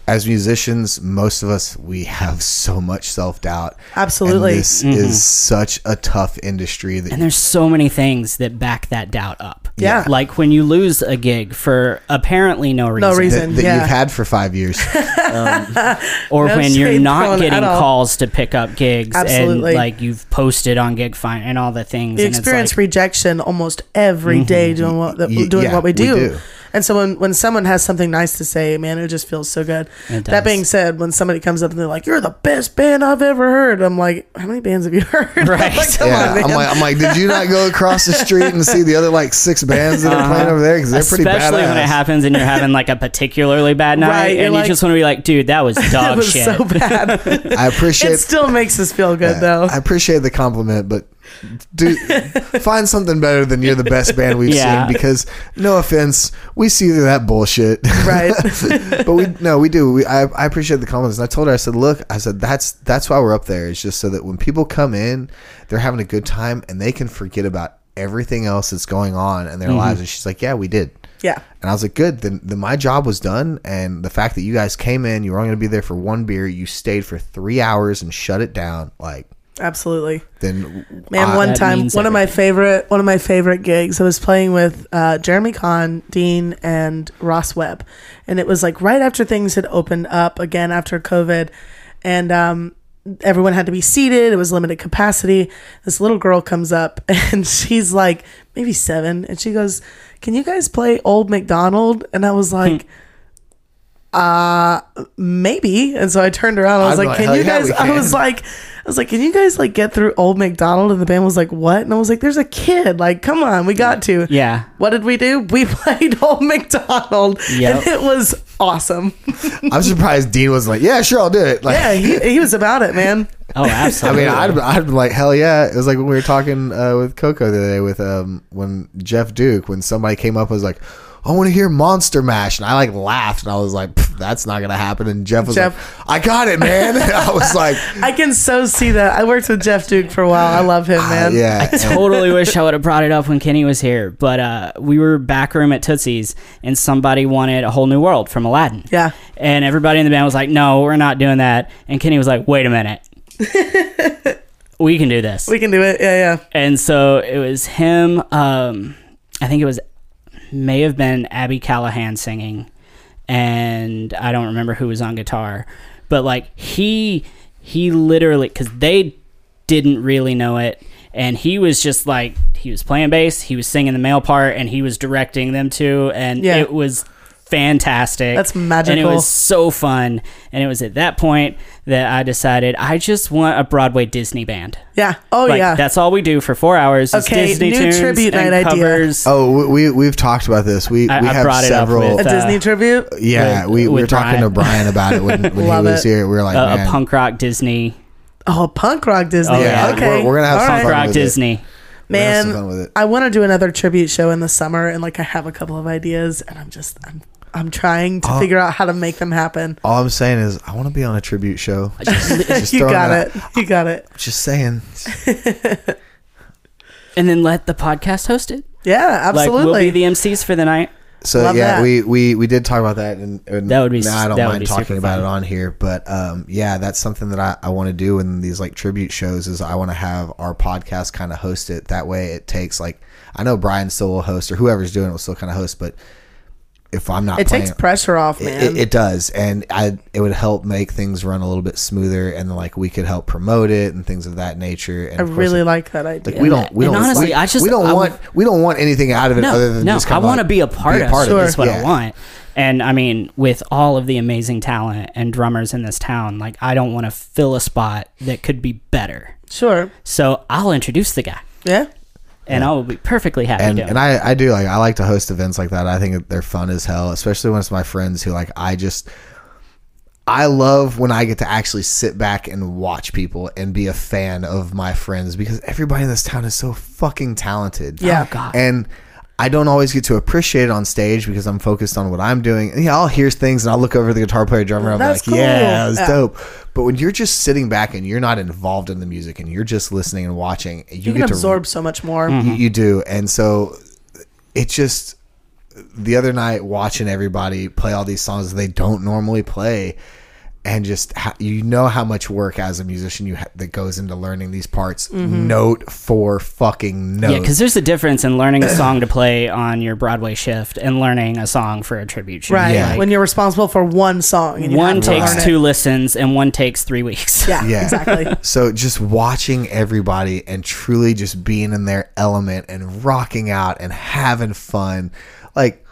As musicians, most of us, we have so much self-doubt. Absolutely. And this mm-hmm. is such a tough industry. That and there's so many things that back that doubt up. Yeah. Like when you lose a gig for apparently no reason. No reason, That, that yeah. you've had for five years. um, or no when you're not getting calls to pick up gigs. Absolutely. And like you've posted on Gig Find and all the things. You and experience it's like, rejection almost every mm-hmm. day doing what, the, doing yeah, what we do. We do. And so when, when someone has something nice to say, man, it just feels so good. That being said, when somebody comes up and they're like, you're the best band I've ever heard. I'm like, how many bands have you heard? Right. I'm like, Come yeah. on, man. I'm, like, I'm like, did you not go across the street and see the other like six bands that uh-huh. are playing over there? Because they're Especially pretty badass. Especially when it happens and you're having like a particularly bad night. Right, and like, you just want to be like, dude, that was dog that was shit. So bad. I appreciate it. Still makes us feel good yeah, though. I appreciate the compliment, but do find something better than you're the best band we've yeah. seen, because no offense, we see through that bullshit, right? But we no we do we, I, I appreciate the comments, and I told her, I said, look, I said, that's that's why we're up there. It's just so that when people come in, they're having a good time and they can forget about everything else that's going on in their mm-hmm. lives. And she's like, yeah, we did. Yeah. And I was like, good, then, then my job was done. And the fact that you guys came in, you were only going to be there for one beer, you stayed for three hours and shut it down, like, absolutely. Then man, I, one time, one everything. of my favorite, one of my favorite gigs, I was playing with uh, Jeremy Kahn, Dean, and Ross Webb, and it was like right after things had opened up again after COVID, and um, everyone had to be seated. It was limited capacity. This little girl comes up, and she's like maybe seven, and she goes, "Can you guys play Old MacDonald?" And I was like. Hmm. uh maybe and so I turned around, I was I'm like, like can you guys yeah, can. I was like I was like can you guys like get through Old MacDonald? And the band was like, what? And I was like, there's a kid, like, come on, we got to. Yeah, what did we do? We played Old MacDonald. Yep. And it was awesome. I'm surprised Dean was like, yeah, sure, I'll do it, like, yeah, he, he was about it, man. Oh, absolutely. I mean, I'd, I'd be like, hell yeah. It was like when we were talking uh with Coco the other day with um when Jeff Duke, when somebody came up and was like, I want to hear Monster Mash. And I like laughed and I was like, that's not going to happen. And Jeff was Jeff. like, I got it, man. And I was like, I can so see that. I worked with Jeff Duke for a while. I love him, man. Uh, yeah. I totally wish I would have brought it up when Kenny was here. But uh, we were back room at Tootsie's and somebody wanted A Whole New World from Aladdin. Yeah. And everybody in the band was like, no, we're not doing that. And Kenny was like, wait a minute. We can do this. We can do it. Yeah, yeah. And so it was him. Um, I think it was may have been Abby Callahan singing, and I don't remember who was on guitar, but like he he literally, because they didn't really know it, and he was just like, he was playing bass, he was singing the male part, and he was directing them too, and yeah. it was fantastic. That's magical. And it was so fun. And it was at that point that I decided I just want a Broadway Disney band. Yeah. Oh, like, yeah. That's all we do for four hours. Okay. Is Disney new tunes tribute and night covers. Idea. Oh, we we've talked about this. We I, we I have several with, a uh, Disney tribute. Yeah, with, we, we were talking Brian. to Brian about it when, when he was it. here. We were like, uh, a punk rock Disney. Oh, punk rock Disney. Oh, yeah. yeah. Okay. We're, we're gonna have all some right. fun rock with Disney. It. Man, we're gonna have some fun with it. I want to do another tribute show in the summer, and like I have a couple of ideas, and I'm just I'm. I'm trying to all, figure out how to make them happen. All I'm saying is I want to be on a tribute show. Just, just you got it. Out. You got it. Just saying. And then let the podcast host it. Yeah, absolutely. Like, we'll be the M Cs for the night. So Love yeah, that. we we we did talk about that, and, and that would be. Now I don't mind talking about it on here, but um, yeah, that's something that I, I want to do in these like tribute shows. Is I want to have our podcast kind of host it. That way, it takes like I know Brian still will host, or whoever's doing it will still kind of host, but. If I'm not, it playing, takes pressure off, man. It, it does, and I it would help make things run a little bit smoother, and like we could help promote it and things of that nature. And I really course, like that idea. Like, we don't, we and don't, honestly, we, I just we don't I'm, want we don't want anything out of it no, other than no. Just I want to be a part be a of. Part sure. of this. What yeah. I want, and I mean, with all of the amazing talent and drummers in this town, like I don't want to fill a spot that could be better. Sure. So I'll introduce the guy. Yeah. And yeah. I will be perfectly happy and, doing and I, I do like I like to host events like that. I think they're fun as hell, especially when it's my friends who like I just I love when I get to actually sit back and watch people and be a fan of my friends, because everybody in this town is so fucking talented. Yeah. Oh, God. And I don't always get to appreciate it on stage because I'm focused on what I'm doing. And, yeah, I'll hear things and I'll look over at the guitar player, drummer, and I'll be like, cool. yeah, that was yeah. dope. But when you're just sitting back and you're not involved in the music and you're just listening and watching, you, you can get to absorb so much more. Mm-hmm. You, you do. And so it just, the other night watching everybody play all these songs that they don't normally play, and just how, you know how much work as a musician you ha- that goes into learning these parts mm-hmm. note for fucking note. Yeah, because there's a difference in learning a song to play on your Broadway shift and learning a song for a tribute show. Right, yeah. Like, when you're responsible for one song. And one takes two listens and one takes three weeks. Yeah, yeah. Exactly. So just watching everybody and truly just being in their element and rocking out and having fun. Like,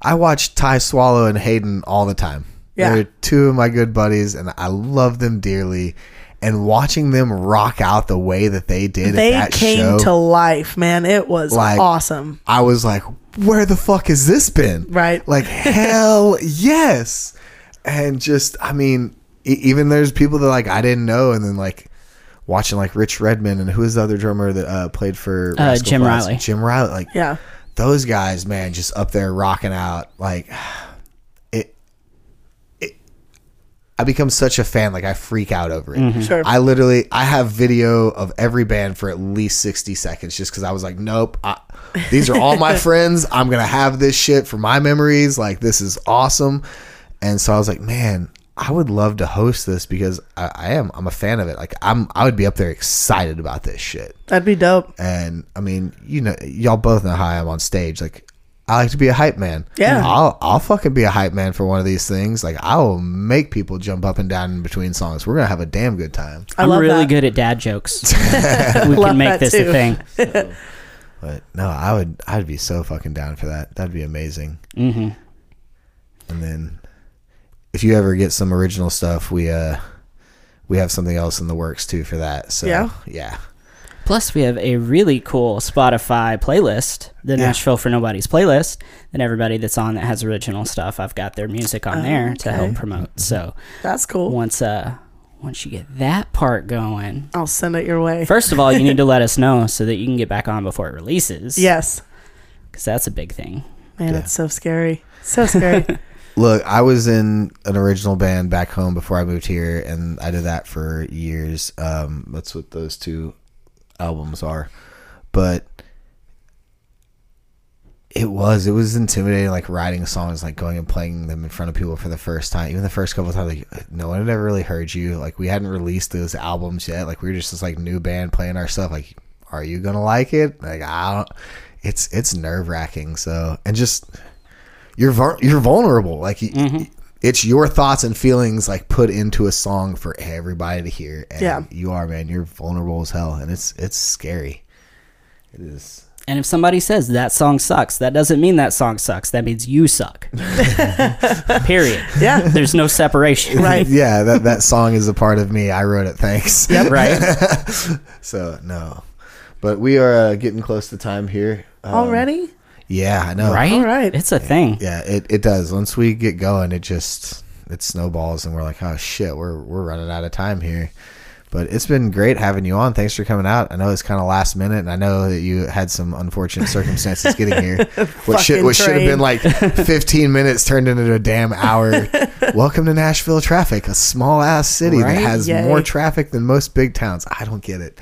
I watch Ty Swallow and Hayden all the time. Yeah. They're two of my good buddies, and I love them dearly. And watching them rock out the way that they did they at that came show, to life, man. It was like, awesome. I was like, where the fuck has this been? Right. Like, hell yes. And just, I mean, e- even there's people that like I didn't know, and then like watching like Rich Redman, and who is the other drummer that uh, played for uh, Jim Fons? Riley. Jim Riley. Like, yeah. Those guys, man, just up there rocking out. Like, I become such a fan, like I freak out over it. Mm-hmm. Sure. I literally, I have video of every band for at least sixty seconds just because I was like, nope, I, these are all my friends. I'm going to have this shit for my memories. Like, this is awesome. And so I was like, man, I would love to host this because I, I am, I'm a fan of it. Like I'm, I would be up there excited about this shit. That'd be dope. And I mean, you know, y'all both know how I am on stage. Like, I like to be a hype man. Yeah. I'll I'll fucking be a hype man for one of these things. Like, I will make people jump up and down in between songs. We're going to have a damn good time. I I'm really that. good at dad jokes. We can make this too. a thing. So, but no, I would I'd be so fucking down for that. That'd be amazing. Mm-hmm. And then if you ever get some original stuff, we uh we have something else in the works too for that. So yeah. yeah. Plus, we have a really cool Spotify playlist, the yeah. Nashville for Nobody's playlist, and everybody that's on that has original stuff. I've got their music on oh, there okay. to help promote. Mm-hmm. So that's cool. Once uh, once you get that part going, I'll send it your way. First of all, you need to let us know so that you can get back on before it releases. Yes, because that's a big thing. Man, yeah. It's so scary. So scary. Look, I was in an original band back home before I moved here, and I did that for years. Um, that's what those two albums are, but it was it was intimidating, like writing songs, like going and playing them in front of people for the first time. Even the first couple of times, like no one had ever really heard you, like we hadn't released those albums yet, like we were just this like new band playing our stuff, like are you gonna like it? Like I don't, it's it's nerve-wracking. So, and just you're you're vulnerable, like mm-hmm. it's your thoughts and feelings like put into a song for everybody to hear. And yeah. you are, man. You're vulnerable as hell. And it's, it's scary. It is. And if somebody says that song sucks, that doesn't mean that song sucks. That means you suck. Period. Yeah. There's no separation. Right. Yeah. That, that song is a part of me. I wrote it. Thanks. Yep. Right. So no, but we are uh, getting close to time here. Um, Already? Yeah, I know. Right. All right. It's a thing. Yeah. It, it does. Once we get going, it just, it snowballs and we're like, oh shit, we're, we're running out of time here. But it's been great having you on. Thanks for coming out. I know it's kind of last minute, and I know that you had some unfortunate circumstances getting here. What should what should have been like fifteen minutes turned into a damn hour. Welcome to Nashville traffic, a small-ass city right? that has Yay. more traffic than most big towns. I don't get it.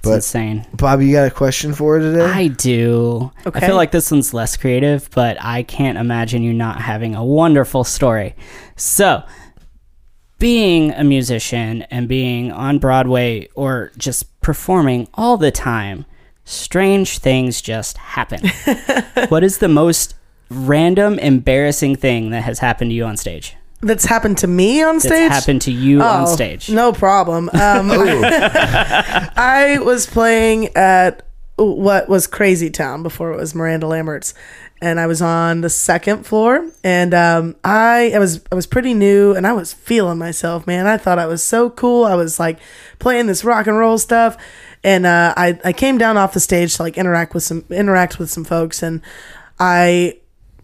But it's insane. Bobby, you got a question for today? I do. Okay. I feel like this one's less creative, but I can't imagine you not having a wonderful story. So... being a musician and being on Broadway or just performing all the time, strange things just happen. What is the most random, embarrassing thing that has happened to you on stage? That's happened to me on stage? That's happened to you oh, on stage. No problem. Um, I was playing at what was Crazy Town before it was Miranda Lambert's. And I was on the second floor, and um, I, I was I was pretty new, and I was feeling myself, man. I thought I was so cool. I was like playing this rock and roll stuff, and uh, I I came down off the stage to like interact with some interact with some folks, and I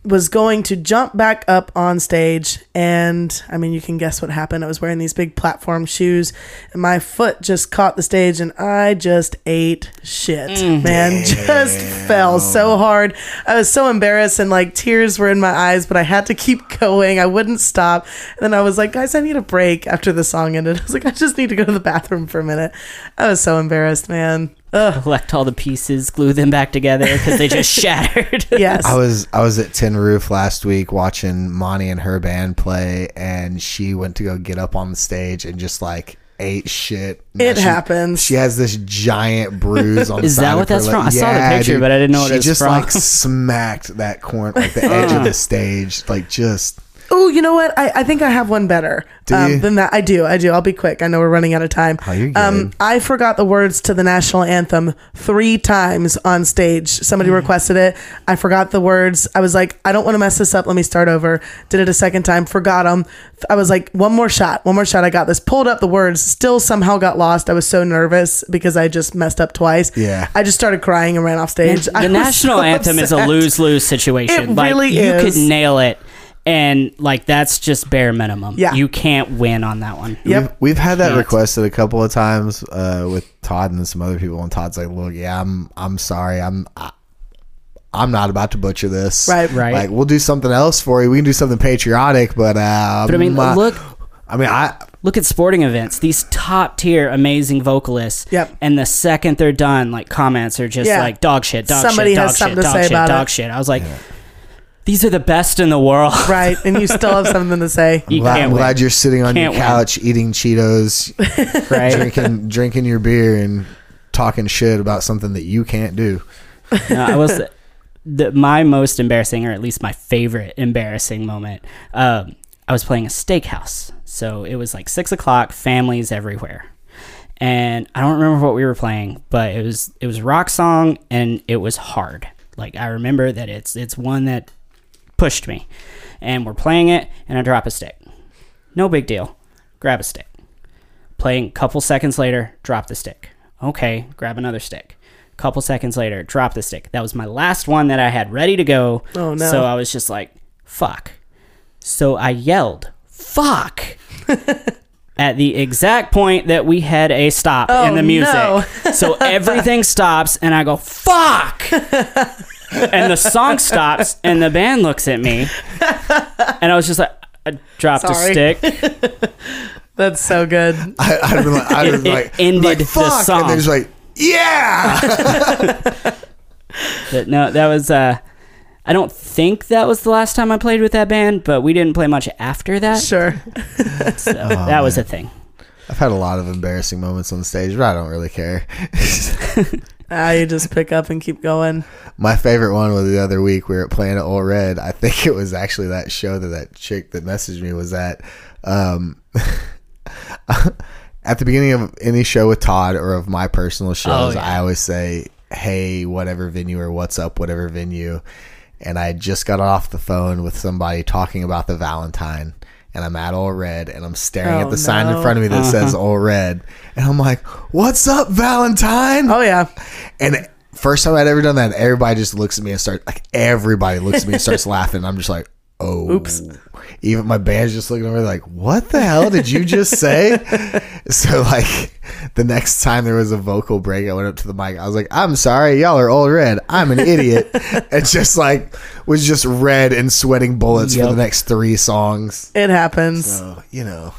was going to jump back up on stage, and I mean you can guess what happened. I was wearing these big platform shoes, and my foot just caught the stage, and I just ate shit, mm. man. Damn. Just fell so hard. I was so embarrassed, and like tears were in my eyes, but I had to keep going. I wouldn't stop. And then I was like, guys, I need a break after the song ended. I was like, I just need to go to the bathroom for a minute. I was so embarrassed, man. Ugh. Collect all the pieces, glue them back together because they just shattered. Yes. I was I was at Tin Roof last week watching Monty and her band play, and she went to go get up on the stage and just like ate shit. Now it she, happens. She has this giant bruise on the Is side that what that's from? I yeah, saw the picture, dude, but I didn't know what it was from. She just like smacked that corner, like the edge of the stage, like just... Oh, you know what? I, I think I have one better um, than that. I do. I do. I'll be quick. I know we're running out of time. Oh, you're good. Um, I forgot the words to the national anthem three times on stage. Somebody mm. requested it. I forgot the words. I was like, I don't want to mess this up. Let me start over. Did it a second time. Forgot them. I was like, one more shot. One more shot. I got this. Pulled up the words. Still somehow got lost. I was so nervous because I just messed up twice. Yeah. I just started crying and ran off stage. The, the national so anthem upset. is a lose-lose situation. It like, really you is. You could nail it. And like that's just bare minimum. Yeah. You can't win on that one. Yep. We've, we've had that requested a couple of times uh, with Todd and some other people, and Todd's like, "Look, yeah, I'm I'm sorry. I'm I, I'm not about to butcher this. Right, right. Like we'll do something else for you. We can do something patriotic, but uh, But I mean, my, look I mean, I look at sporting events, these top tier amazing vocalists. Yep. And the second they're done, like comments are just yeah. like dog shit, dog Somebody shit, dog shit, dog shit, dog it. shit. I was like, yeah. these are the best in the world. Right. And you still have something to say. I'm, you glad, can't I'm glad you're sitting on can't your couch win. eating Cheetos, right? drinking, drinking your beer and talking shit about something that you can't do. No, I was the, my most embarrassing, or at least my favorite embarrassing moment. Um, I was playing a steakhouse. So it was like six o'clock, families everywhere. And I don't remember what we were playing, but it was, it was a rock song and it was hard. Like I remember that it's, it's one that pushed me, and we're playing it, and I drop a stick. No big deal. Grab a stick. Playing a couple seconds later, drop the stick. Okay, grab another stick. A couple seconds later, drop the stick. That was my last one that I had ready to go. Oh no! So I was just like, fuck. So I yelled, fuck, at the exact point that we had a stop oh, in the music. No. So everything stops, and I go, fuck. And the song stops, and the band looks at me, and I was just like, I dropped Sorry. a stick. That's so good. I, I was like, I was it, like, it ended like, fuck, the song, and they're just like, yeah. But no, that was. Uh, I don't think that was the last time I played with that band, but we didn't play much after that. Sure. So oh, that man. was a thing. I've had a lot of embarrassing moments on stage, but I don't really care. Ah, you just pick up and keep going. My favorite one was the other week. We were at Planet Old Red. I think it was actually that show that that chick that messaged me was at. Um, at the beginning of any show with Todd or of my personal shows, oh, yeah. I always say, hey, whatever venue or what's up, whatever venue. And I just got off the phone with somebody talking about the Valentine. And I'm at Old Red, and I'm staring oh, at the no. sign in front of me that uh-huh. says Old Red. And I'm like, what's up, Valentine? Oh, yeah. And first time I'd ever done that, everybody just looks at me and starts, like, everybody looks at me and starts laughing. And I'm just like, oh. Oops. Even my band's just looking over like, what the hell did you just say? So, like, the next time there was a vocal break, I went up to the mic. I was like, I'm sorry. Y'all are Old Red. I'm an idiot. It's just, like, was just red and sweating bullets yep. for the next three songs. It happens. So, you know.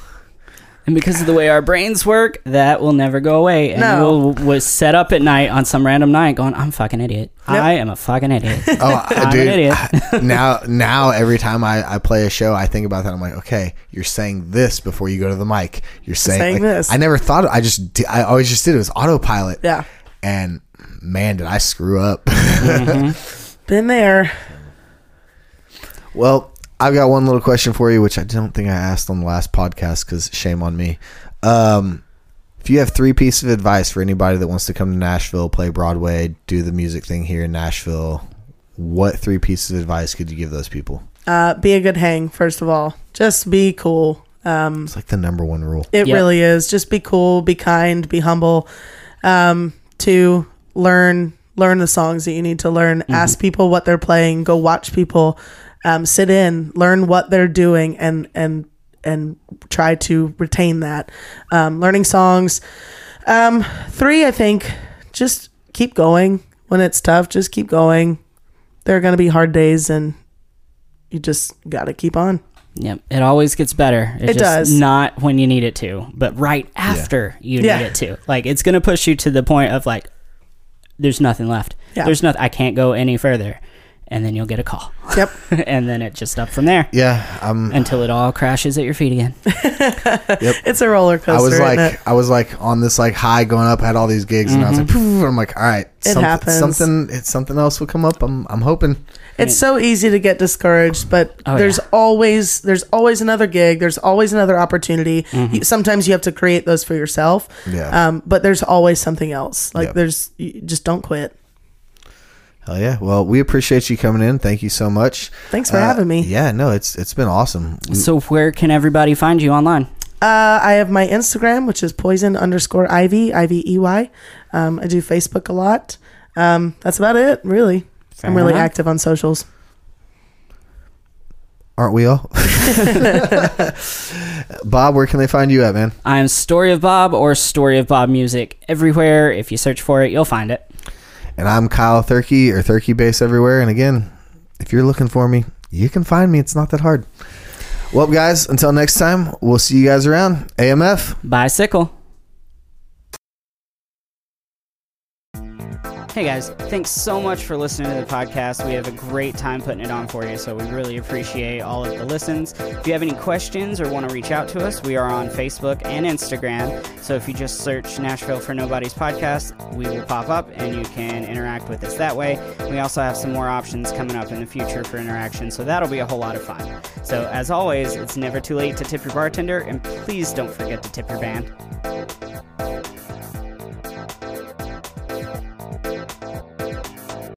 And because of the way our brains work, that will never go away. And no. we'll, we'll set up at night on some random night going, I'm a fucking idiot. Nope. I am a fucking idiot. Oh, I'm dude, an idiot. I, now, now every time I, I play a show, I think about that. I'm like, okay, you're saying this before you go to the mic. You're saying, saying like, this. I never thought, I just, I always just did it. It was autopilot. Yeah. And man, did I screw up. Mm-hmm. Been there. Well, I've got one little question for you, which I don't think I asked on the last podcast because shame on me. Um, if you have three pieces of advice for anybody that wants to come to Nashville, play Broadway, do the music thing here in Nashville, what three pieces of advice could you give those people? Uh, be a good hang, first of all. Just be cool. Um, it's like the number one rule. It yep. really is. Just be cool, be kind, be humble. Um, two, learn, learn the songs that you need to learn. Mm-hmm. Ask people what they're playing. Go watch people. Um, sit in, learn what they're doing, and and and try to retain that. Um, learning songs. Um, three, I think, just keep going when it's tough. Just keep going. There are going to be hard days, and you just got to keep on. Yep, it always gets better. It's it just does. Not when you need it to, but right after yeah. you yeah. need it to. Like, it's going to push you to the point of like, there's nothing left. Yeah. There's nothing. I can't go any further. And then you'll get a call. Yep. And then it's just up from there. Yeah. Um, until it all crashes at your feet again. Yep. It's a roller coaster. I was like, isn't it? I was like on this like high going up, had all these gigs, mm-hmm. and I was like, poof, I'm like, all right, it something, happens. Something, it's, something else will come up. I'm, I'm hoping. It's so easy to get discouraged, but oh, there's yeah. always, there's always another gig. There's always another opportunity. Mm-hmm. You, sometimes you have to create those for yourself. Yeah. Um, but there's always something else. Like yep. there's, you just don't quit. Hell yeah. Well, we appreciate you coming in. Thank you so much. Thanks for uh, having me. Yeah, no, it's it's been awesome. So where can everybody find you online? Uh, I have my Instagram, which is poison underscore Ivy, I V E Y. Um, I do Facebook a lot. Um, that's about it, really. Fair I'm really enough. Active on socials. Aren't we all? Bob, where can they find you at, man? I'm Story of Bob or Story of Bob Music. Everywhere, if you search for it, you'll find it. And I'm Kyle Thurkey or Thurkey Bass everywhere. And again, if you're looking for me, you can find me. It's not that hard. Well, guys, until next time, we'll see you guys around. A M F. Bicycle. Hey, guys. Thanks so much for listening to the podcast. We have a great time putting it on for you, so we really appreciate all of the listens. If you have any questions or want to reach out to us, we are on Facebook and Instagram. So if you just search Nashville for Nobody's Podcast, we will pop up, and you can interact with us that way. We also have some more options coming up in the future for interaction, so that'll be a whole lot of fun. So as always, it's never too late to tip your bartender, and please don't forget to tip your band.